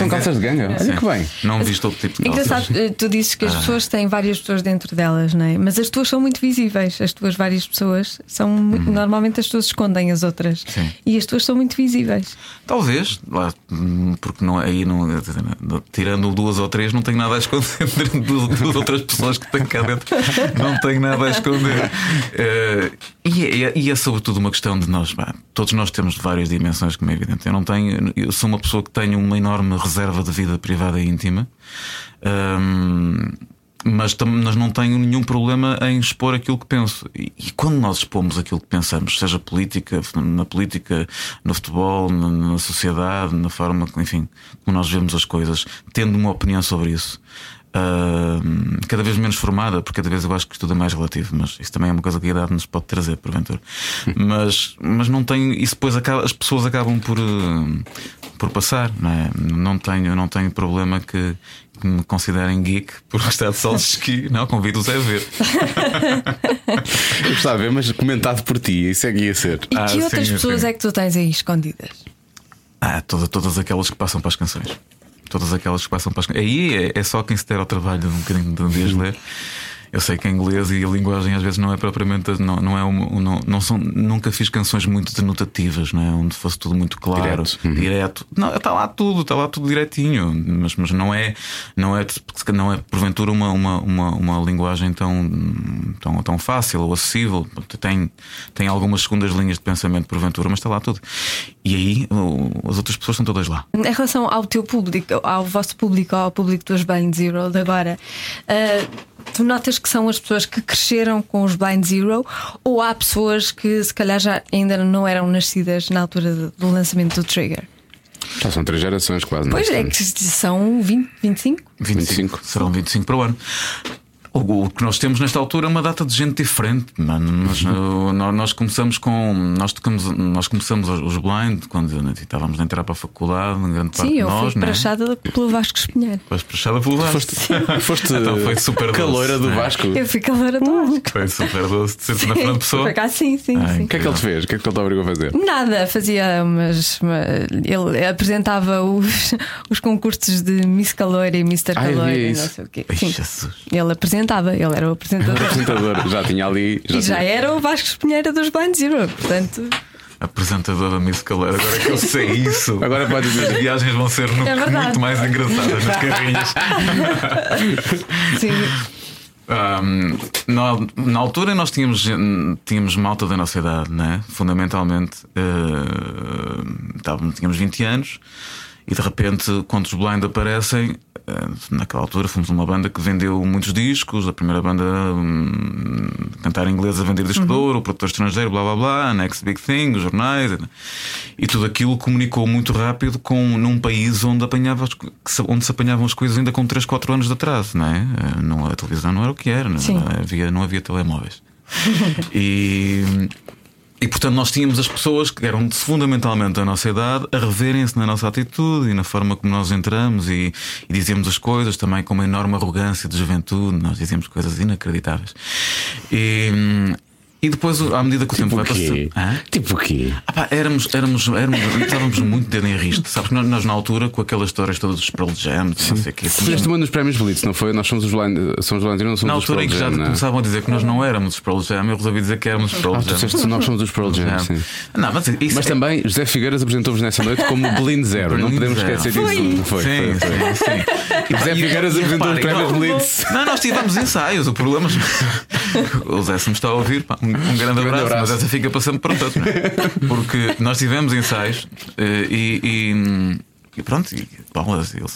São calças de ganga? Olha que bem. Não vi todo tipo de calças. Engraçado, tu dizes que as pessoas têm várias pessoas dentro delas, não é? Mas as tuas são muito visíveis. As tuas várias pessoas são. Normalmente as tuas escondem as outras. Sim. E as tuas são muito visíveis. Talvez, porque não, aí não. Tirando duas ou três, não tenho nada a esconder das outras pessoas que tenho cá dentro. Não tenho nada a esconder. E é sobretudo uma questão de nós. Todos nós temos várias dimensões, como é evidente. Eu sou uma pessoa que tenho uma enorme reserva de vida privada e íntima, mas não tenho nenhum problema em expor aquilo que penso. E quando nós expomos aquilo que pensamos, seja na política, no futebol, na sociedade, na forma, enfim, como nós vemos as coisas, tendo uma opinião sobre isso. Cada vez menos formada, porque cada vez eu acho que tudo é mais relativo, mas isso também é uma coisa que a idade nos pode trazer, porventura. Mas não tenho. Isso depois as pessoas acabam por passar, não é? Não tenho problema que me considerem geek por gostar de saltos de esqui. Não, convido-os a ver. Eu gostava a ver, mas comentado por ti, isso é que ia ser. E que outras pessoas é que tu tens aí escondidas? Todas aquelas que passam para as canções. Aí é só quem se der ao trabalho de um bocadinho de ler. Eu sei que é inglês e a linguagem às vezes não é propriamente. Nunca fiz canções muito denotativas, não é? Onde fosse tudo muito claro, direto. Não, está lá tudo direitinho, mas não é porventura uma linguagem tão fácil ou acessível. Tem algumas segundas linhas de pensamento, porventura, mas está lá tudo. E aí as outras pessoas estão todas lá. Em relação ao teu público, ao vosso público, ao público dos Blind Zero de agora. Tu notas que são as pessoas que cresceram com os Blind Zero ou há pessoas que se calhar já ainda não eram nascidas na altura do lançamento do Trigger? Já são 3 gerações quase. Pois é, que são 20, 25? 25, serão 25 para o ano. O que nós temos nesta altura é uma data de gente diferente, mano. Nós começamos com. Nós começamos os blind quando estávamos a entrar para a faculdade, em grande parte de nós. Sim, eu fui prachada pelo Vasco Espinheiro. Foste prachada pelo Vasco. Foste então foi super caloira doce, do Vasco. Eu fui caloira do Vasco. Foi super doce de ser na frente de pessoa. Por acaso, sim. O que é que ele te fez? O que é que ele te obrigou a fazer? Nada, fazia umas. Ele apresentava os concursos de Miss Caloira e Mr. Caloira e não sei o quê. Sim. Ele apresentava. Ele era o apresentador. Já tinha ali. Já tinha. Era o Vasco Espinheira dos Blind Zero, portanto. Apresentador da Miss Calera, agora que eu sei isso. Agora pode dizer, as viagens vão ser muito mais engraçadas nas carrinhas. Sim. Na altura nós tínhamos malta da nossa idade, né? Fundamentalmente. Tínhamos 20 anos e de repente, quando os blind aparecem. Naquela altura fomos uma banda que vendeu muitos discos. A primeira banda a cantar em inglês a vender disco de ouro, o produtor estrangeiro, blá blá blá, Next Big Thing, os jornais. E tudo aquilo comunicou muito rápido num país onde se apanhavam as coisas ainda com 3, 4 anos de atraso, não é? A televisão não era o que era, não havia telemóveis. E E portanto nós tínhamos as pessoas que eram fundamentalmente da nossa idade a reverem-se na nossa atitude e na forma como nós entramos e dizíamos as coisas também com uma enorme arrogância de juventude. Nós dizíamos coisas inacreditáveis. E depois, à medida que o tempo vai passando. Tipo o quê? Ah, pá, estávamos muito dedo em riste. Sabes que nós, na altura, com aquelas histórias todas dos Pearl Jam, não sei o quê. Fizeste uma nos prémios Blitz, não foi? Nós somos os Blind Zero, não somos os Pearl Jam. Na altura em que já começavam a dizer que nós não éramos os Pearl Jam, eu resolvi dizer que éramos os Pearl Jam. Nós somos os Pearl Jam, sim. Não, mas também, José Figueiras apresentou-vos nessa noite como Blind Zero. Não podemos esquecer disso. Não foi? Sim. E José Figueiras apresentou os prémios Blitz. Não, nós tivemos ensaios. O problema é o Zé se me está a ouvir, pá. Um grande abraço, mas essa fica passando para todos, não é? Porque nós tivemos ensaios e pronto, e Paula, ele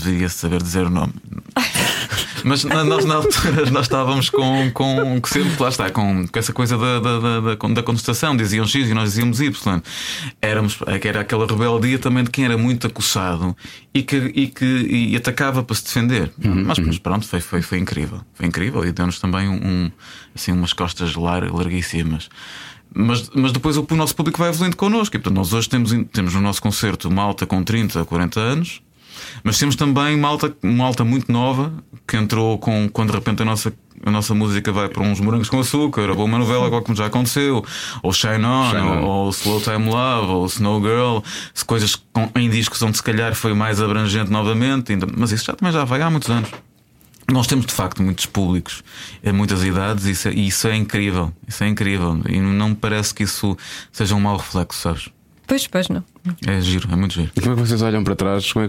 devia saber dizer o nome. Mas nós na altura nós estávamos com sempre, lá está, com essa coisa da contestação. Diziam X e nós dizíamos Y. Era aquela rebeldia também de quem era muito acossado e atacava para se defender. Mas pronto, foi incrível. Foi incrível e deu-nos também assim, umas costas larguíssimas. Mas depois o nosso público vai evoluindo connosco. E portanto nós hoje temos no nosso concerto malta com 30 a 40 anos. Mas temos também malta muito nova que entrou quando de repente a nossa música vai para uns morangos com açúcar, ou uma novela, igual como já aconteceu, ou Shine On, ou Slow Time Love, ou Snow Girl, coisas em discos onde se calhar foi mais abrangente novamente, mas isso já vai há muitos anos. Nós temos de facto muitos públicos, muitas idades, e isso é incrível. E não me parece que isso seja um mau reflexo, sabes? Pois não. É giro, é muito giro. E como é que vocês olham para trás? Estás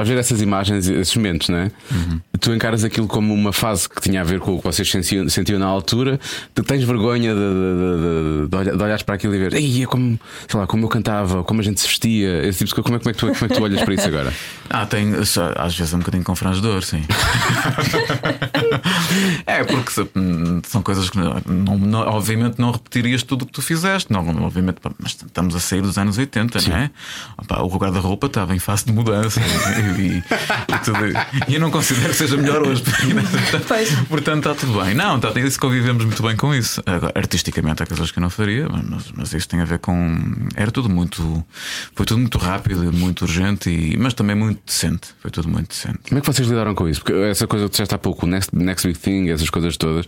a ver essas imagens, esses momentos, não é? Uhum. Tu encaras aquilo como uma fase que tinha a ver com o que vocês sentiam na altura. Tu tens vergonha de olhares para aquilo e ver, ei, é como, sei lá, como eu cantava, como a gente se vestia, esse tipo de coisa. Como é que tu olhas para isso agora? Às vezes é um bocadinho confrangedor, sim. É, porque são coisas que não, obviamente não repetirias tudo o que tu fizeste, não, obviamente, mas estamos a sair dos anos 80, sim, não é? Opa, o guarda-roupa estava em fase de mudança e eu não considero que seja melhor hoje, portanto está tudo bem. Não, isso convivemos muito bem com isso. Agora, artisticamente há coisas que eu não faria, mas isso tem a ver com. Foi tudo muito rápido, muito urgente, mas também muito decente. Foi tudo muito decente. Como é que vocês lidaram com isso? Porque essa coisa que disseste há pouco, Next Big Thing, essas coisas todas,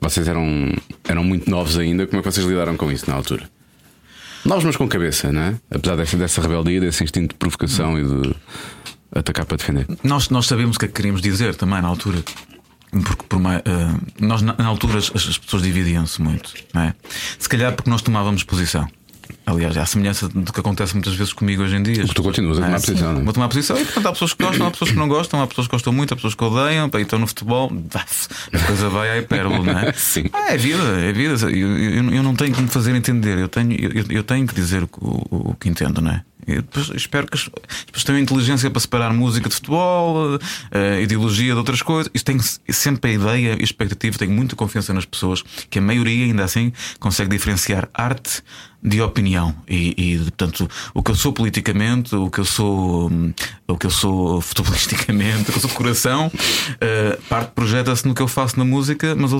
vocês eram muito novos ainda. Como é que vocês lidaram com isso na altura? Nós, mas com cabeça, não é? Apesar dessa rebeldia, desse instinto de provocação e de atacar para defender. Nós sabíamos o que é que queríamos dizer também na altura. Porque nós, na altura, as pessoas dividiam-se muito, não é? Se calhar porque nós tomávamos posição. Aliás, é a semelhança do que acontece muitas vezes comigo hoje em dia. Porque tu continuas a tomar posição, não é? Vou tomar posição e, portanto, há pessoas que gostam, há pessoas que não gostam, há pessoas que gostam muito, há pessoas que odeiam. E estão no futebol, a coisa vai à hipérbole, não é? Sim. É vida, é vida. Eu não tenho que me fazer entender, eu tenho que dizer o que entendo, não é? Depois, espero que as pessoas tenham inteligência para separar música de futebol, ideologia de outras coisas. Isso tem sempre a ideia e a expectativa. Tenho muita confiança nas pessoas que a maioria, ainda assim, consegue diferenciar arte de opinião. E portanto, o que eu sou politicamente, o que eu sou futebolisticamente, o que eu sou de coração, parte projeta-se no que eu faço na música, mas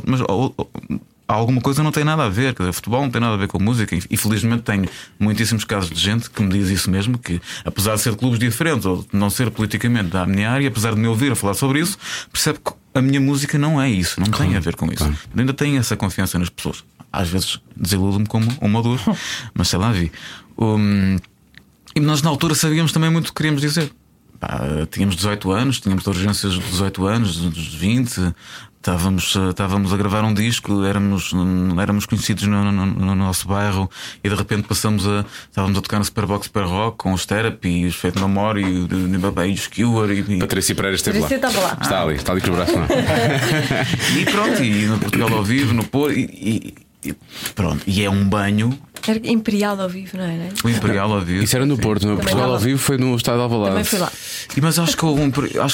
alguma coisa não tem nada a ver, quer dizer, futebol não tem nada a ver com música. E felizmente tenho muitíssimos casos de gente que me diz isso mesmo, que apesar de ser de clubes diferentes ou de não ser politicamente da minha área, apesar de me ouvir a falar sobre isso, percebe que a minha música não é isso, não tem a ver com isso. Eu ainda tenho essa confiança nas pessoas. Às vezes desiludo-me com uma ou duas, mas sei lá, vi. E nós na altura sabíamos também muito o que queríamos dizer. Tínhamos 18 anos, tínhamos urgências de 18 anos, dos 20. Estávamos a gravar um disco, éramos conhecidos no nosso bairro e de repente estávamos a tocar no Superbox Super Rock com os Therapy, os Feito No More e os Cure. Patrícia Pereira esteve lá. Está ali com o braço. E pronto, e no Portugal ao Vivo, no Porto, pronto, e é um banho. Era Imperial ao Vivo, não é? Né? O Imperial ao Vivo. Isso era no Porto, no Portugal ao Vivo foi no Estádio de Alvalade. Também fui lá. Mas acho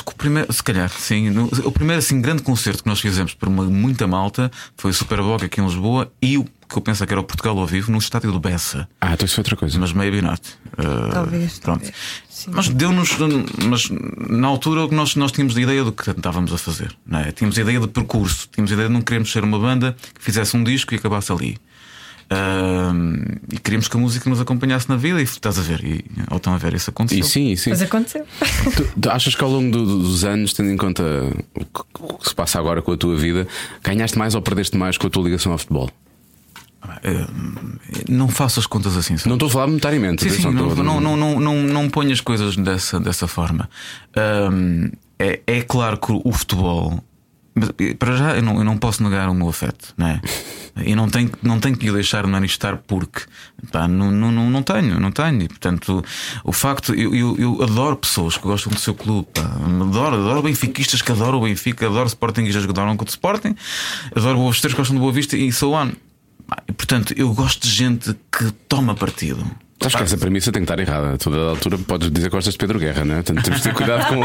que o primeiro, se calhar, sim, o primeiro assim grande concerto que nós fizemos para muita malta foi o Superbock aqui em Lisboa e o que eu penso que era o Portugal ao Vivo no Estádio do Bessa. Então isso foi outra coisa. Mas maybe not. Talvez. Pronto. Sim. Mas deu-nos. Mas na altura nós tínhamos a ideia do que tentávamos a fazer, não é? Tínhamos a ideia de percurso, tínhamos a ideia de não queremos ser uma banda que fizesse um disco e acabasse ali. E queríamos que a música nos acompanhasse na vida. E estás a ver, e, ou estão a ver, isso aconteceu. E sim, sim. Mas aconteceu. Tu achas que ao longo dos anos, tendo em conta o que se passa agora com a tua vida, ganhaste mais ou perdeste mais com a tua ligação ao futebol? Não faço as contas assim, sabes? Não estou a falar monetariamente. Sim, sim, não ponho as coisas dessa forma. É claro que o futebol, mas, para já eu não posso negar o meu afeto, não é? E não tenho que lhe deixar de manifestar porque pá, não tenho. E, portanto, o facto, eu adoro pessoas que gostam do seu clube, pá. Adoro benfiquistas que adoram o Benfica, adoro sportingistas que adoram o Sporting, adoro boavisteiros que gostam do Boa Vista e so on. Portanto, eu gosto de gente que toma partido. Acho que essa premissa tem que estar errada. A toda altura podes dizer que gostas de Pedro Guerra, não é? Portanto, temos de ter cuidado com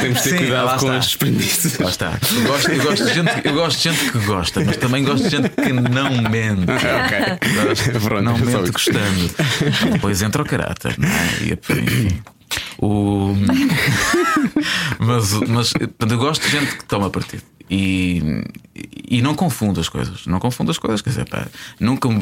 temos de ter cuidado com as premissas. Lá está. Eu gosto de gente que gosta, mas também gosto de gente que não mente. Okay. Pronto, não mente gostando. Depois entra o caráter, não é? E enfim. Mas eu gosto de gente que toma partido. E não confundo as coisas, quer dizer, pá, nunca me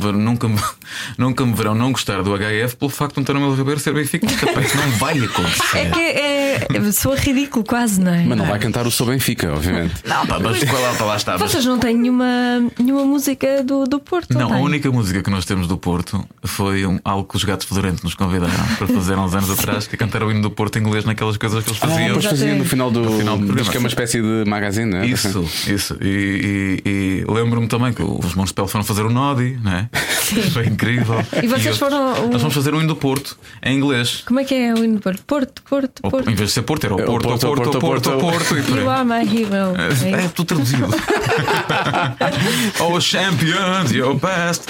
verão não gostar do HF pelo facto de António Melo Ribeiro ser benfiquista, pá, isso não vai acontecer. É que soa ridículo quase, não é? Mas não vai cantar o Sou Benfica, obviamente. Não, pá, mas lá está. Vocês não têm nenhuma música do Porto? Não, a única música que nós temos do Porto foi algo que os Gatos Fedorentos nos convidaram para fazer há uns anos atrás, que é cantar o hino do Porto em inglês naquelas coisas que eles faziam. Eles faziam no final do programa, acho que é uma espécie de magazine, não é? Isso. E lembro-me também que os Mons de Pele foram fazer o Nodi, não é? Sim. Foi incrível. E vocês foram. Nós vamos fazer o hino do Porto em inglês. Como é que é o hino do Porto? Porto. Em vez de ser Porto, era o Porto, o Porto, o Porto, o Porto. You are my hero. É tudo traduzido. Oh, champions, your best.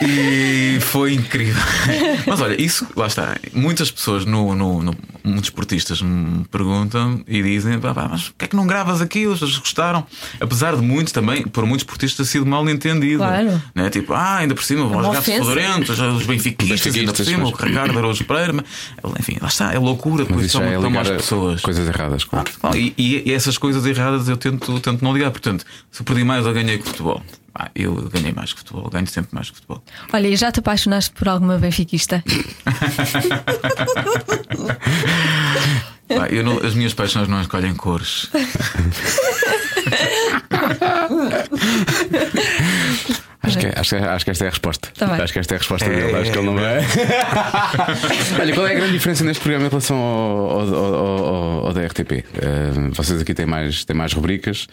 E foi incrível. Mas olha, isso, lá está. Muitas pessoas, muitos esportistas me perguntam e dizem: mas porquê é que não gravas aquilo? As pessoas gostaram. Apesar de muitos também, por muitos esportistas, ter sido mal entendido. Claro. Né? Tipo, ainda por cima, vão jogar Fedorentos, os benfiquistas, ainda por cima, o Ricardo Araújo Pereira. Enfim, lá está, é loucura, porque são mais pessoas. Coisas erradas, claro. E essas coisas erradas eu tento não ligar. Portanto, se eu perdi mais, eu ganhei com o futebol. Eu ganhei mais que futebol, ganho sempre mais que futebol. Olha, e já te apaixonaste por alguma benfiquista? As minhas paixões não escolhem cores. Acho que esta é a resposta. Também. Acho que esta é a resposta dele. Acho que ele não vai. Olha, qual é a grande diferença neste programa em relação ao da RTP? Vocês aqui têm mais rubricas.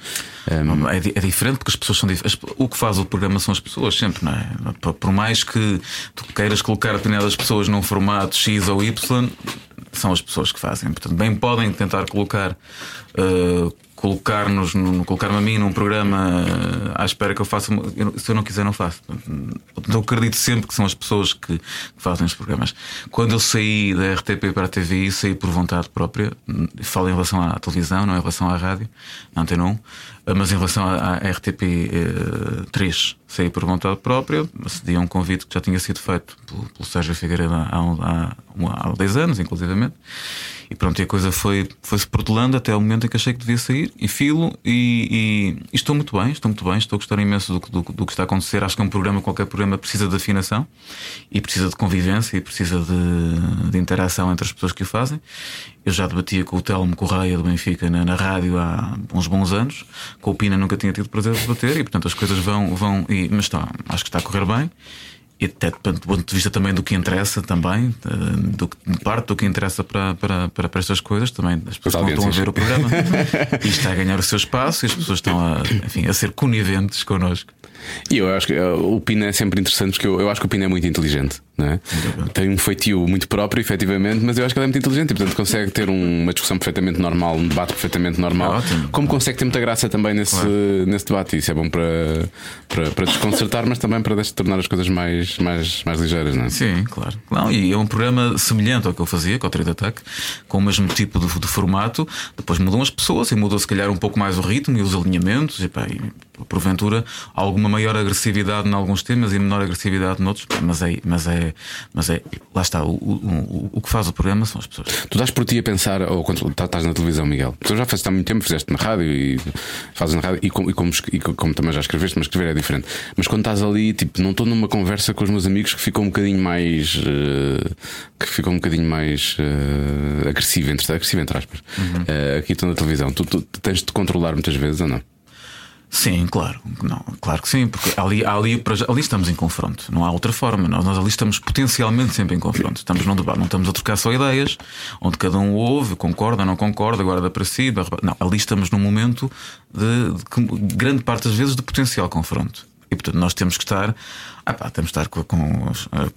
É diferente porque as pessoas são diferentes. O que faz o programa são as pessoas, sempre, não é? Por mais que tu queiras colocar determinadas pessoas num formato X ou Y, são as pessoas que fazem. Portanto, bem podem tentar colocar. Colocar-me a mim num programa à espera que eu faça. Se eu não quiser, não faço. Eu acredito sempre que são as pessoas que fazem os programas. Quando eu saí da RTP para a TVI, saí por vontade própria. Falo em relação à televisão, não em relação à rádio, na Antena 1, mas em relação à RTP 3, saí por vontade própria. Acedi a um convite que já tinha sido feito pelo Sérgio Figueiredo há 10 anos, inclusivamente. E pronto, e a coisa foi-se protelando até o momento em que achei que devia sair. E filo, e estou muito bem, estou a gostar imenso do que está a acontecer. Acho que qualquer programa precisa de afinação, e precisa de convivência, e precisa de interação entre as pessoas que o fazem. Eu já debatia com o Telmo Correia do Benfica na rádio há uns bons anos. Com o Pina nunca tinha tido prazer de debater, e portanto as coisas vão, mas acho que está a correr bem. E até do ponto de vista também do que interessa, também de parte do que interessa para estas coisas, também as pessoas não estão a ver o programa e está a ganhar o seu espaço, e as pessoas estão a ser coniventes connosco. E eu acho que o Pina é sempre interessante, porque eu acho que o Pina é muito inteligente, não é? Tem um feitio muito próprio, efetivamente, mas eu acho que ele é muito inteligente e, portanto, consegue ter uma discussão perfeitamente normal, um debate perfeitamente normal. Como consegue ter muita graça também nesse debate, e isso é bom para desconcertar, mas também para tornar as coisas mais ligeiras, não é? Sim, claro. Não, e é um programa semelhante ao que eu fazia, com o Trade Attack, com o mesmo tipo de formato. Depois mudam as pessoas e mudou, se calhar, um pouco mais o ritmo e os alinhamentos, e pá, porventura, alguma maior agressividade em alguns temas e menor agressividade noutros, mas é Mas lá está, o que faz o programa são as pessoas. Tu dás por ti a pensar, ou quando estás na televisão, Miguel? Tu já fazes há muito tempo, fizeste na rádio e fazes na rádio e como também já escreveste, mas escrever é diferente. Mas quando estás ali, tipo, não estou numa conversa com os meus amigos que ficou um bocadinho mais agressiva, entre aspas. Aqui estou na televisão. Tu tens de controlar muitas vezes ou não? Sim, claro. Não, claro que sim, porque ali estamos em confronto, não há outra forma. Nós ali estamos potencialmente sempre em confronto. Estamos num debate, não estamos a trocar só ideias, onde cada um ouve, concorda, não concorda, guarda para si. Não, ali estamos num momento de grande parte das vezes de potencial confronto. E portanto nós temos que estar,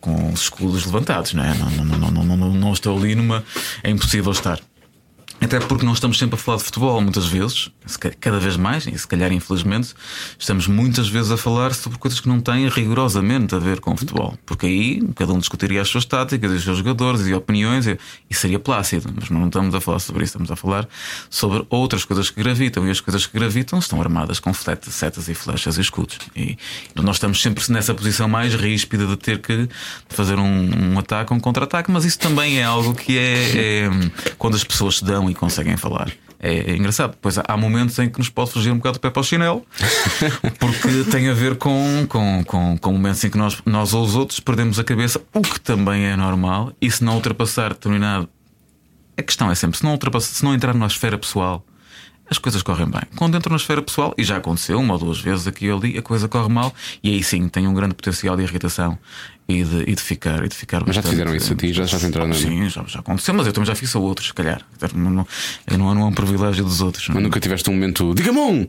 com os escudos levantados, não é? Não estou ali numa. É impossível estar. Até porque não estamos sempre a falar de futebol, muitas vezes, cada vez mais, e se calhar infelizmente, estamos muitas vezes a falar sobre coisas que não têm rigorosamente a ver com o futebol. Porque aí cada um discutiria as suas táticas, os seus jogadores e opiniões, e seria plácido. Mas não estamos a falar sobre isso, estamos a falar sobre outras coisas que gravitam. E as coisas que gravitam estão armadas com setas e flechas e escudos. E nós estamos sempre nessa posição mais ríspida de ter que fazer um ataque ou um contra-ataque, mas isso também é algo que é quando as pessoas se dão e conseguem falar. É engraçado. Pois há momentos em que nos pode fugir um bocado do pé para o chinelo, porque tem a ver com momentos em que nós ou os outros perdemos a cabeça, o que também é normal. E se não ultrapassar determinado. A questão é sempre: se não entrar na esfera pessoal, as coisas correm bem. Quando entram na esfera pessoal, e já aconteceu uma ou duas vezes aqui ou ali, a coisa corre mal, e aí sim tem um grande potencial de irritação. E de ficar mas já te fizeram isso a ti? Já entraram na... Sim, já aconteceu, mas eu também já fiz a outros, se calhar. Não é um privilégio dos outros. Não. Mas nunca tiveste um momento... Diga-me um!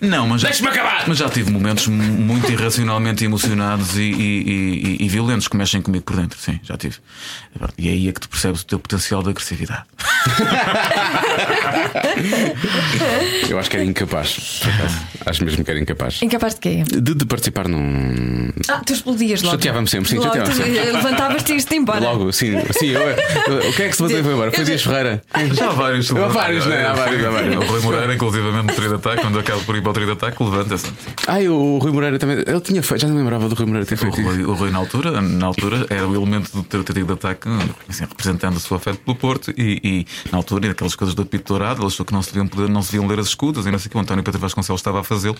Não, mas... Deixe-me acabar! Mas já tive momentos muito irracionalmente emocionados e violentos que mexem comigo por dentro. Sim, já tive. E aí é que tu percebes o teu potencial de agressividade. Eu acho que era incapaz. Acho mesmo que era incapaz. Incapaz de quê? De participar num... Ah, tu explodias lá. Chateava-me sempre, sim, levantavas-te e ias-te embora. Logo, sim eu, o que é que se bateu e foi embora? Foi Dias Ferreira. Já há vários. Há vários. O Rui Moreira, inclusivamente no Trigger, quando acaba por ir para o Trigger, levanta-se. O Rui Moreira também. Ele tinha feito, já não lembrava do Rui Moreira ter feito. O Rui na altura, era o elemento do Trigger, assim, representando o seu afeto pelo Porto. E na altura, aquelas coisas do apito dourado, ele achou que não se deviam ler as escudas, e não sei o que o António Pedro Vasconcelos estava a fazê-lo.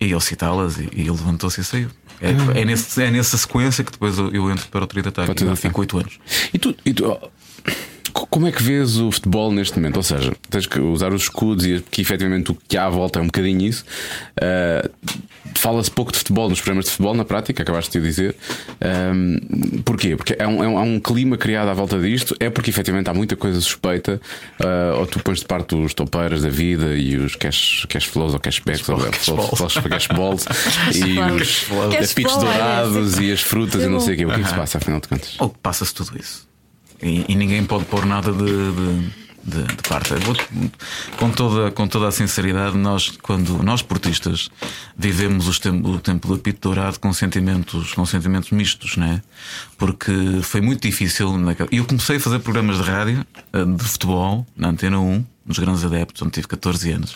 E ele citá-las, e ele levantou-se e saiu. É nessa sequência que depois eu entro para o Trio de Ataque. Eu fico 8 anos. E tu, como é que vês o futebol neste momento? Ou seja, tens que usar os escudos, e que efetivamente o que há à volta é um bocadinho isso. Fala-se pouco de futebol nos programas de futebol, na prática, acabaste de dizer. Porquê? Porque há um clima criado à volta disto. É porque efetivamente há muita coisa suspeita. Ou tu pões de parte os toupeiras da vida e os cash flows ou cashbacks, cashballs e os apitos dourados e as frutas e não sei o quê. O que é que se passa, afinal de contas? Ou passa-se tudo isso. E ninguém pode pôr nada de parte. Com toda a sinceridade, nós portistas vivemos o tempo do apito dourado com sentimentos mistos, né? Porque foi muito difícil. Eu comecei a fazer programas de rádio de futebol na Antena 1, nos Grandes Adeptos, onde tive 14 anos.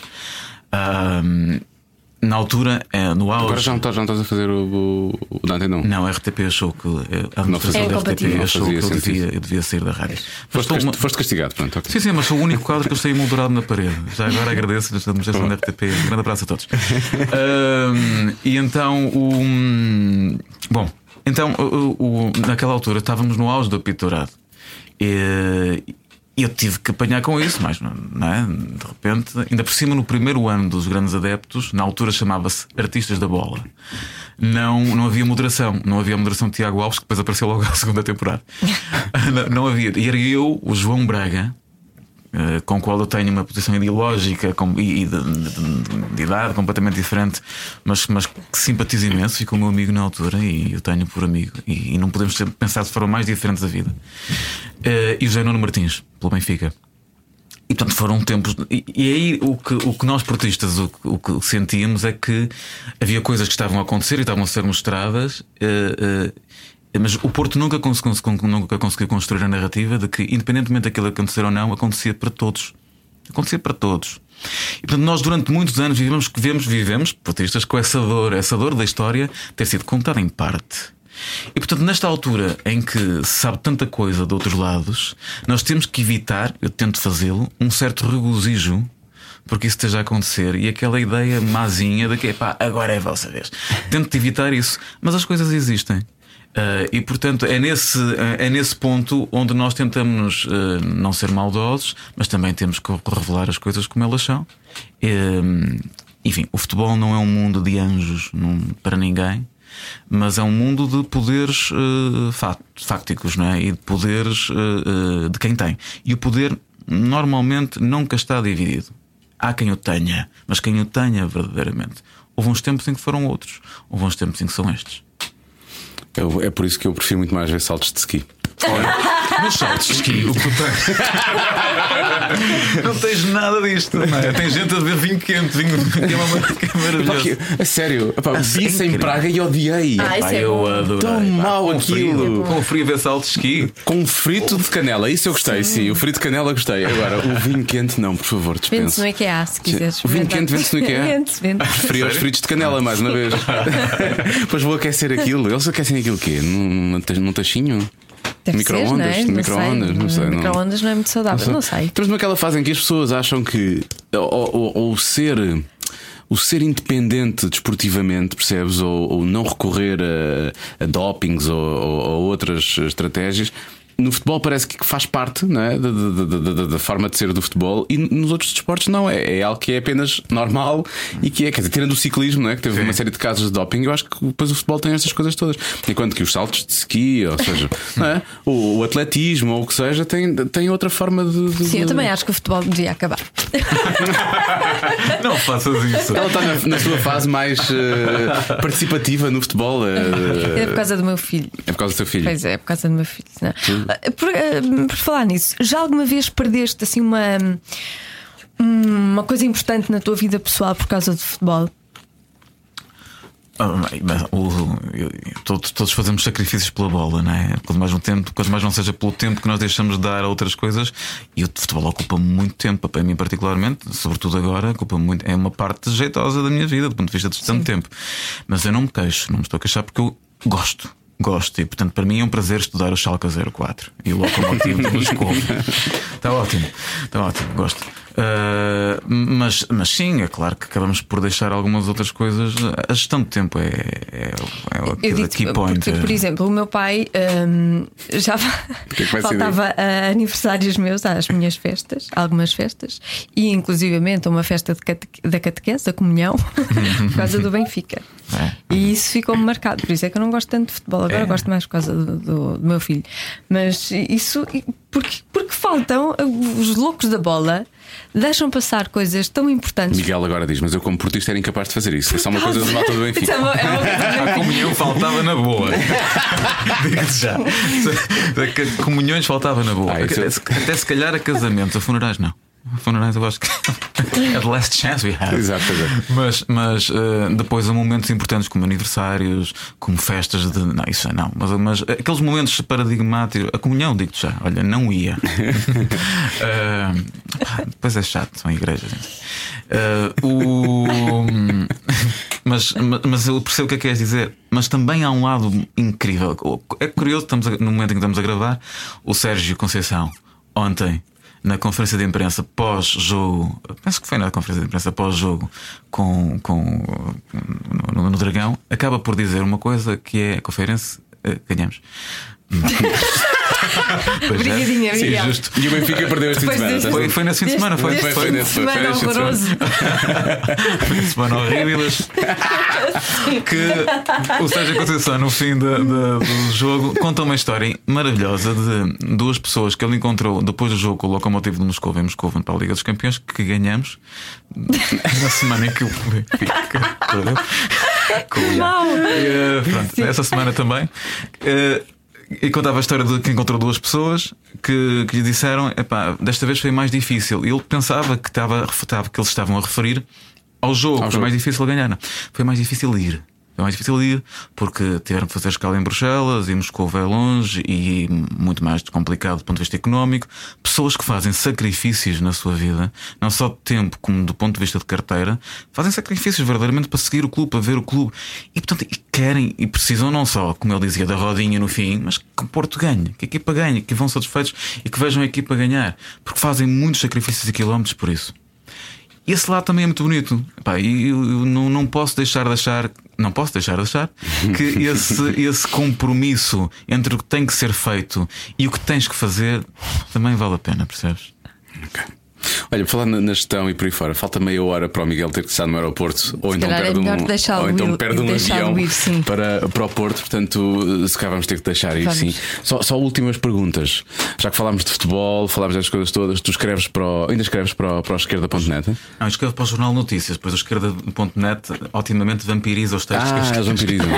Na altura, no auge. Agora já não estás a fazer o Dante, não? Não, RTP achou que. A administração da RTP achou que eu devia sair da rádio. Foste castigado, pronto. Okay. Sim, mas sou o único quadro que eu saí moldurado na parede. Já agora agradeço a administração da RTP. Um grande abraço a todos. E então naquela altura estávamos no auge do apito dourado. E eu tive que apanhar com isso, mas não é? De repente, ainda por cima, no primeiro ano dos Grandes Adeptos, na altura chamava-se Artistas da Bola. Não havia moderação. Não havia moderação de Tiago Alves, que depois apareceu logo à segunda temporada. Não havia. E era eu, o João Braga, com o qual eu tenho uma posição ideológica e de idade completamente diferente, mas que simpatizo imenso. Ficou meu amigo na altura e eu tenho por amigo. E não podemos pensar de forma mais diferente da vida. E o José Nuno Martins, pelo Benfica. E portanto foram tempos. E aí o que nós portistas o que sentíamos é que havia coisas que estavam a acontecer e estavam a ser mostradas. Mas o Porto nunca conseguiu construir a narrativa de que, independentemente daquilo que acontecer ou não, acontecia para todos. Acontecia para todos. E portanto, nós durante muitos anos vivemos portistas, com essa dor da história ter sido contada em parte. E portanto, nesta altura em que se sabe tanta coisa de outros lados, nós temos que evitar, eu tento fazê-lo, um certo regozijo porque isso esteja a acontecer e aquela ideia mazinha de que pá, agora é vossa vez. Tento evitar isso, mas as coisas existem. E portanto é nesse ponto onde nós tentamos não ser maldosos, mas também temos que revelar as coisas como elas são. Enfim, o futebol não é um mundo de anjos para ninguém, mas é um mundo de poderes fácticos, não é? E de poderes de quem tem. E o poder normalmente nunca está dividido. Há quem o tenha, mas quem o tenha verdadeiramente. Houve uns tempos em que foram outros, houve uns tempos em que são estes. É por isso que eu prefiro muito mais ver saltos de ski. Olha, nos saltos de ski, o que tu tens? Não tens nada disto, não é? Tem gente a beber vinho quente, vinho que é uma maravilhosa. A sério, vi isso em Praga e odiei. Eu adorei. Tão mau aquilo. Com frio a ver saltos de ski. Com frito de canela, isso eu gostei, sim. O frito de canela gostei. Agora, o vinho quente, não, por favor, dispense. Vende-se no IKEA, se quiseres. O vinho quente vende-se no IKEA. Prefiro os fritos de canela, mais uma vez. Pois vou aquecer aquilo. Eles aquecem aquilo o quê? Num tachinho? Microondas, é? Microondas não é muito saudável, não sei. Estamos naquela fase em que as pessoas acham que o ser independente desportivamente, percebes? Ou não recorrer a dopings ou a outras estratégias. No futebol parece que faz parte, não é? da forma de ser do futebol. E nos outros desportos não, é algo que é apenas normal. E que é, quer dizer, tirando o ciclismo, não é? Que teve uma série de casos de doping. Eu acho que depois o futebol tem estas coisas todas. Enquanto que os saltos de ski, ou seja, não é? o atletismo ou o que seja, tem outra forma de... Sim, eu também acho que o futebol devia acabar. Não faças isso. Ela está na sua fase mais participativa no futebol. É por causa do meu filho. É por causa do seu filho? Pois é, por causa do meu filho, não é? Por falar nisso, já alguma vez perdeste assim uma coisa importante na tua vida pessoal por causa do futebol? Todos fazemos sacrifícios pela bola, não é? Quanto mais não seja pelo tempo que nós deixamos de dar a outras coisas. E o futebol ocupa-me muito tempo, para mim particularmente, sobretudo agora, ocupa-me muito. É uma parte jeitosa da minha vida, do ponto de vista de tanto tempo. Mas eu não me queixo, não me estou a queixar porque eu gosto. Gosto, e portanto para mim é um prazer estudar o Schalke 04 e o Lokomotiv Moscovo. Está ótimo, gosto. Mas sim, é claro que acabamos por deixar algumas outras coisas. A gestão de tempo é key point. Porque, por exemplo, o meu pai já faltava a aniversários meus, às minhas festas, algumas festas, e inclusivamente a uma festa da catequese, da comunhão, por causa do Benfica. E isso ficou-me marcado, por isso é que eu não gosto tanto de futebol. Agora gosto mais por causa do meu filho. Mas isso porque faltam os loucos da bola. Deixam passar coisas tão importantes. Miguel agora diz, mas eu como portista era incapaz de fazer isso. É só uma coisa de malta do Benfica. A comunhão faltava na boa. Digo-te já. Comunhões faltava na boa. Até se calhar a casamentos, a funerais não. Funerais eu acho que é the last chance we have. Exato. Mas depois há momentos importantes como aniversários, como festas de... Não, isso já não. Mas aqueles momentos paradigmáticos. A comunhão, digo-te já, olha, não ia. Depois é chato, são igrejas. Mas eu percebo o que é que queres dizer. Mas também há um lado incrível. É curioso, no momento em que estamos a gravar, o Sérgio Conceição, ontem, na conferência de imprensa pós-jogo, penso que foi na conferência de imprensa pós-jogo no Dragão, acaba por dizer uma coisa que é a conferência. Ganhamos. Brigadinha, Miguel. Justo. E o Benfica perdeu este fim de semana. Foi nesse fim de semana, foi nesse fim de semana horroroso. Foi nesse semana horrível. Que o Sérgio Conceição, no fim do jogo, conta uma história maravilhosa de duas pessoas que ele encontrou depois do jogo com o Lokomotiv de Moscovo, em Moscovo, para a Liga dos Campeões, que ganhamos na semana em que o Benfica perdeu. Essa semana também. E contava a história de que encontrou duas pessoas que lhe disseram: epá, desta vez foi mais difícil. E ele pensava que eles estavam a referir ao jogo. Foi mais difícil ganhar. Não. Foi mais difícil ir. é mais difícil ir, porque tiveram que fazer escala em Bruxelas e Moscou é longe e muito mais complicado do ponto de vista económico. Pessoas que fazem sacrifícios na sua vida, não só de tempo como do ponto de vista de carteira, fazem sacrifícios verdadeiramente para seguir o clube, para ver o clube. E portanto querem e precisam não só, como ele dizia, da rodinha no fim, mas que Porto ganhe, que a equipa ganhe, que vão satisfeitos e que vejam a equipa ganhar, porque fazem muitos sacrifícios e quilómetros por isso. E esse lado também é muito bonito. E eu não posso deixar de achar, que esse compromisso entre o que tem que ser feito e o que tens que fazer também vale a pena, percebes? Ok. Olha, falando na gestão e por aí fora, falta meia hora para o Miguel ter que estar no aeroporto, ou então, perde um avião ir, para o Porto. Portanto, se calhar vamos ter que deixar ir, sim. Só últimas perguntas. Já que falámos de futebol, falámos das coisas todas, tu escreves ainda escreves para o esquerda.net? Não, escrevo para o Jornal Notícias, pois o esquerda.net otimamente vampiriza os textos que eu escrevo.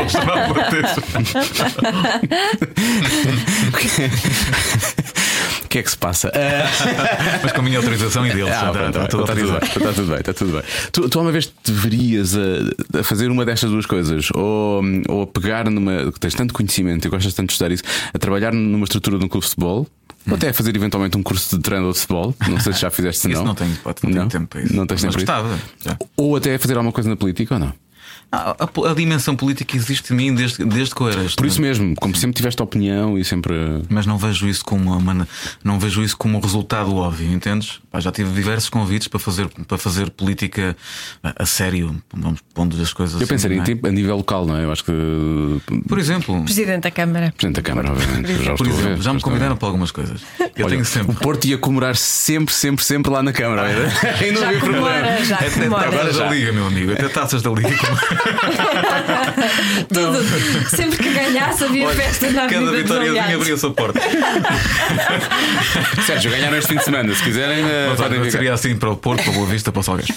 O que é que se passa? Mas com a minha autorização e deles. Está tudo bem. Tu uma vez deverias a fazer uma destas duas coisas, ou a pegar numa. Tens tanto conhecimento e gostas tanto de estudar isso, a trabalhar numa estrutura de um clube de futebol, ou até a fazer eventualmente um curso de treino de futebol. Não sei se já fizeste, não. Isso não tenho, não tenho tempo para isso. Não tens tempo para isso. Ou até a fazer alguma coisa na política, ou não? A dimensão política existe em mim desde que eu era. Por isso mesmo, como sempre tiveste opinião e sempre. Mas não vejo isso como um resultado óbvio, entendes? Já tive diversos convites para fazer política a sério, vamos pondo as coisas. Eu assim, pensaria em a nível local, não é? Eu acho que. Por exemplo. Presidente da Câmara, obviamente. Já me convidaram para algumas coisas. Eu tenho sempre. O Porto ia comemorar sempre lá na Câmara. Ainda não vi problema. Já comemora. Agora da Liga, meu amigo. Até taças da Liga. Tudo. Sempre que ganhasse havia festa na vida. Cada vitóriazinha abria-se a porta. Sérgio, ganharam este fim de semana. Se quiserem, seria assim para o Porto, para a Boa Vista, para o Salgueiro.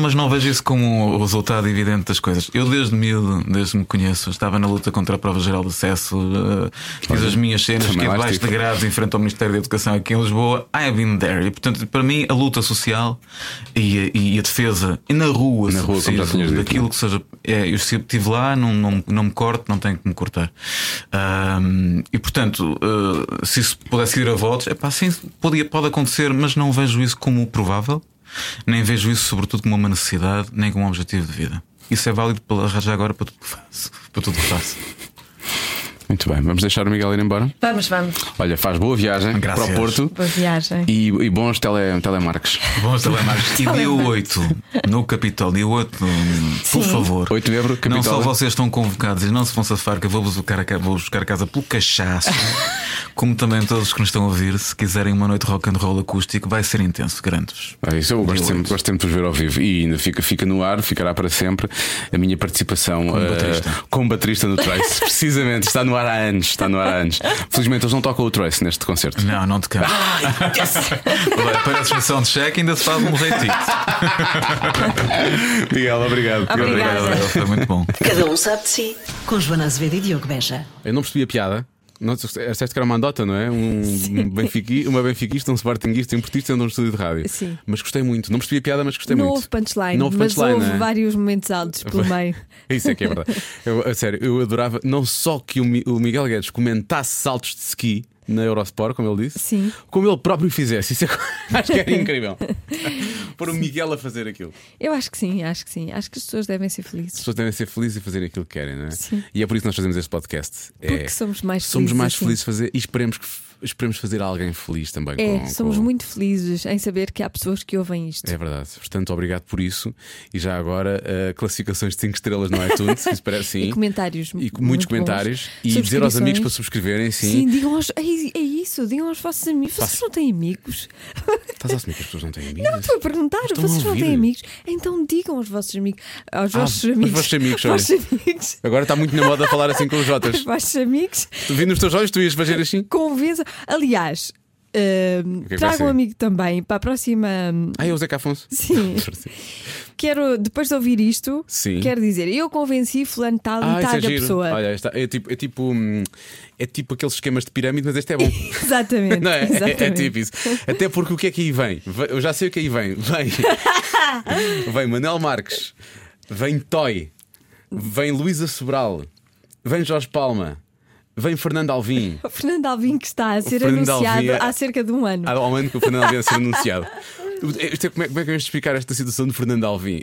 Mas não vejo isso como o resultado evidente das coisas. Eu desde miúdo, desde que me conheço, estava na luta contra a prova geral de acesso. Fiz as minhas cenas, fiquei debaixo de grades em frente ao Ministério da Educação aqui em Lisboa. I have been there. E portanto, para mim, a luta social e a defesa na rua, se preciso, daquilo que seja. Eu estive lá, não me corto, não tenho que me cortar. E portanto, se isso pudesse ir a votos, sim, pode acontecer, mas não vejo isso como provável, nem vejo isso, sobretudo, como uma necessidade, nem como um objetivo de vida. Isso é válido para arranjar agora para tudo que faço. Muito bem, vamos deixar o Miguel ir embora? Vamos. Olha, faz boa viagem. Graças. Para o Porto. Boa viagem. E bons telemarques. Bons telemarques. E dia 8 no Capitólio. Dia 8, por favor. 8 de Novembro, Capitólio. Não só vocês estão convocados e não se vão safar, que eu vou buscar a casa pelo cachaço, como também todos que nos estão a ouvir. Se quiserem uma noite rock and roll acústico, vai ser intenso, garanto-vos. Isso eu gosto sempre de vos ver ao vivo. E ainda fica no ar, ficará para sempre a minha participação como baterista no Trace. Precisamente, está no ar há anos. Felizmente eles não tocam o Trace neste concerto. Não tocam. Para a sessão de cheque ainda se faz um jeitinho. Miguel, obrigado. Foi muito bom. Cada um sabe de si, com Joana Azevedo e Diogo Beja. Eu não percebi a piada. Esta que era uma andota, não é? Uma benfiquista, um sportinguista, um portista andam no estúdio de rádio. Sim. Mas gostei muito. Não percebi a piada, mas gostei muito. Não houve punchline, mas houve vários momentos altos pelo meio. Isso é que é verdade. A sério, eu adorava não só que o Miguel Guedes comentasse saltos de ski na Eurosport, como ele disse, sim, como ele próprio fizesse. Isso acho que era incrível. Pôr o Miguel a fazer aquilo. Eu acho que sim. Acho que as pessoas devem ser felizes. As pessoas devem ser felizes e fazer aquilo que querem, não é? Sim. E é por isso que nós fazemos este podcast. Porque somos mais felizes fazer, e esperemos fazer alguém feliz também. Somos muito felizes em saber que há pessoas que ouvem isto. É verdade. Portanto, obrigado por isso. E já agora, classificações de 5 estrelas no iTunes, isso parece, sim. E comentários. E muitos comentários. E dizer aos amigos para subscreverem, sim. Sim, digam aos. É isso, digam aos vossos amigos. Vocês não têm amigos? Estás a assumir que as pessoas não têm amigos? Não, estou a perguntar. Vocês não têm amigos? Então digam aos vossos amigos. Aos vossos amigos. Agora está muito na moda falar assim com os Jotas. Aos vossos amigos. Vindo nos teus olhos, tu ias fazer assim? Convença. Aliás, trago um amigo também para a próxima. É o Zeca Afonso? Sim. Quero, depois de ouvir isto, sim, quero dizer, eu convenci fulano tal e tal da pessoa. Olha, é tipo aqueles esquemas de pirâmide, mas este é bom. Exatamente. Não é? Exatamente. É tipo isso. Até porque o que é que aí vem? Eu já sei o que aí vem. Vem Manuel Marques, Vem Toy, vem Luísa Sobral, vem Jorge Palma, vem Fernando Alvim. O Fernando Alvim que está a ser anunciado há cerca de um ano. Há um ano que o Fernando Alvim a ser anunciado. Como é que eu ia explicar esta situação do Fernando Alvim?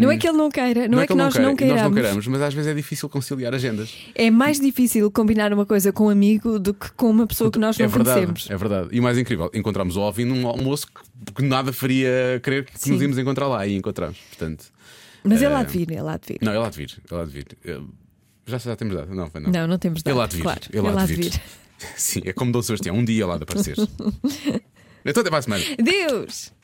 Não é que ele não queira, não é que nós não queiramos, mas às vezes é difícil conciliar agendas. É mais difícil combinar uma coisa com um amigo do que com uma pessoa que nós não conhecemos. É verdade. E o mais incrível, encontramos o Alvim num almoço que nada faria crer que nos íamos encontrar lá. E encontramos, portanto. Mas ele há de vir, Não, ele há de vir, Já temos dado? Não temos dado. Ele há de vir, claro. Ele há de vir. Sim, é como Dom Sebastião, um dia lá de aparecer. Então até para a semana. Deus!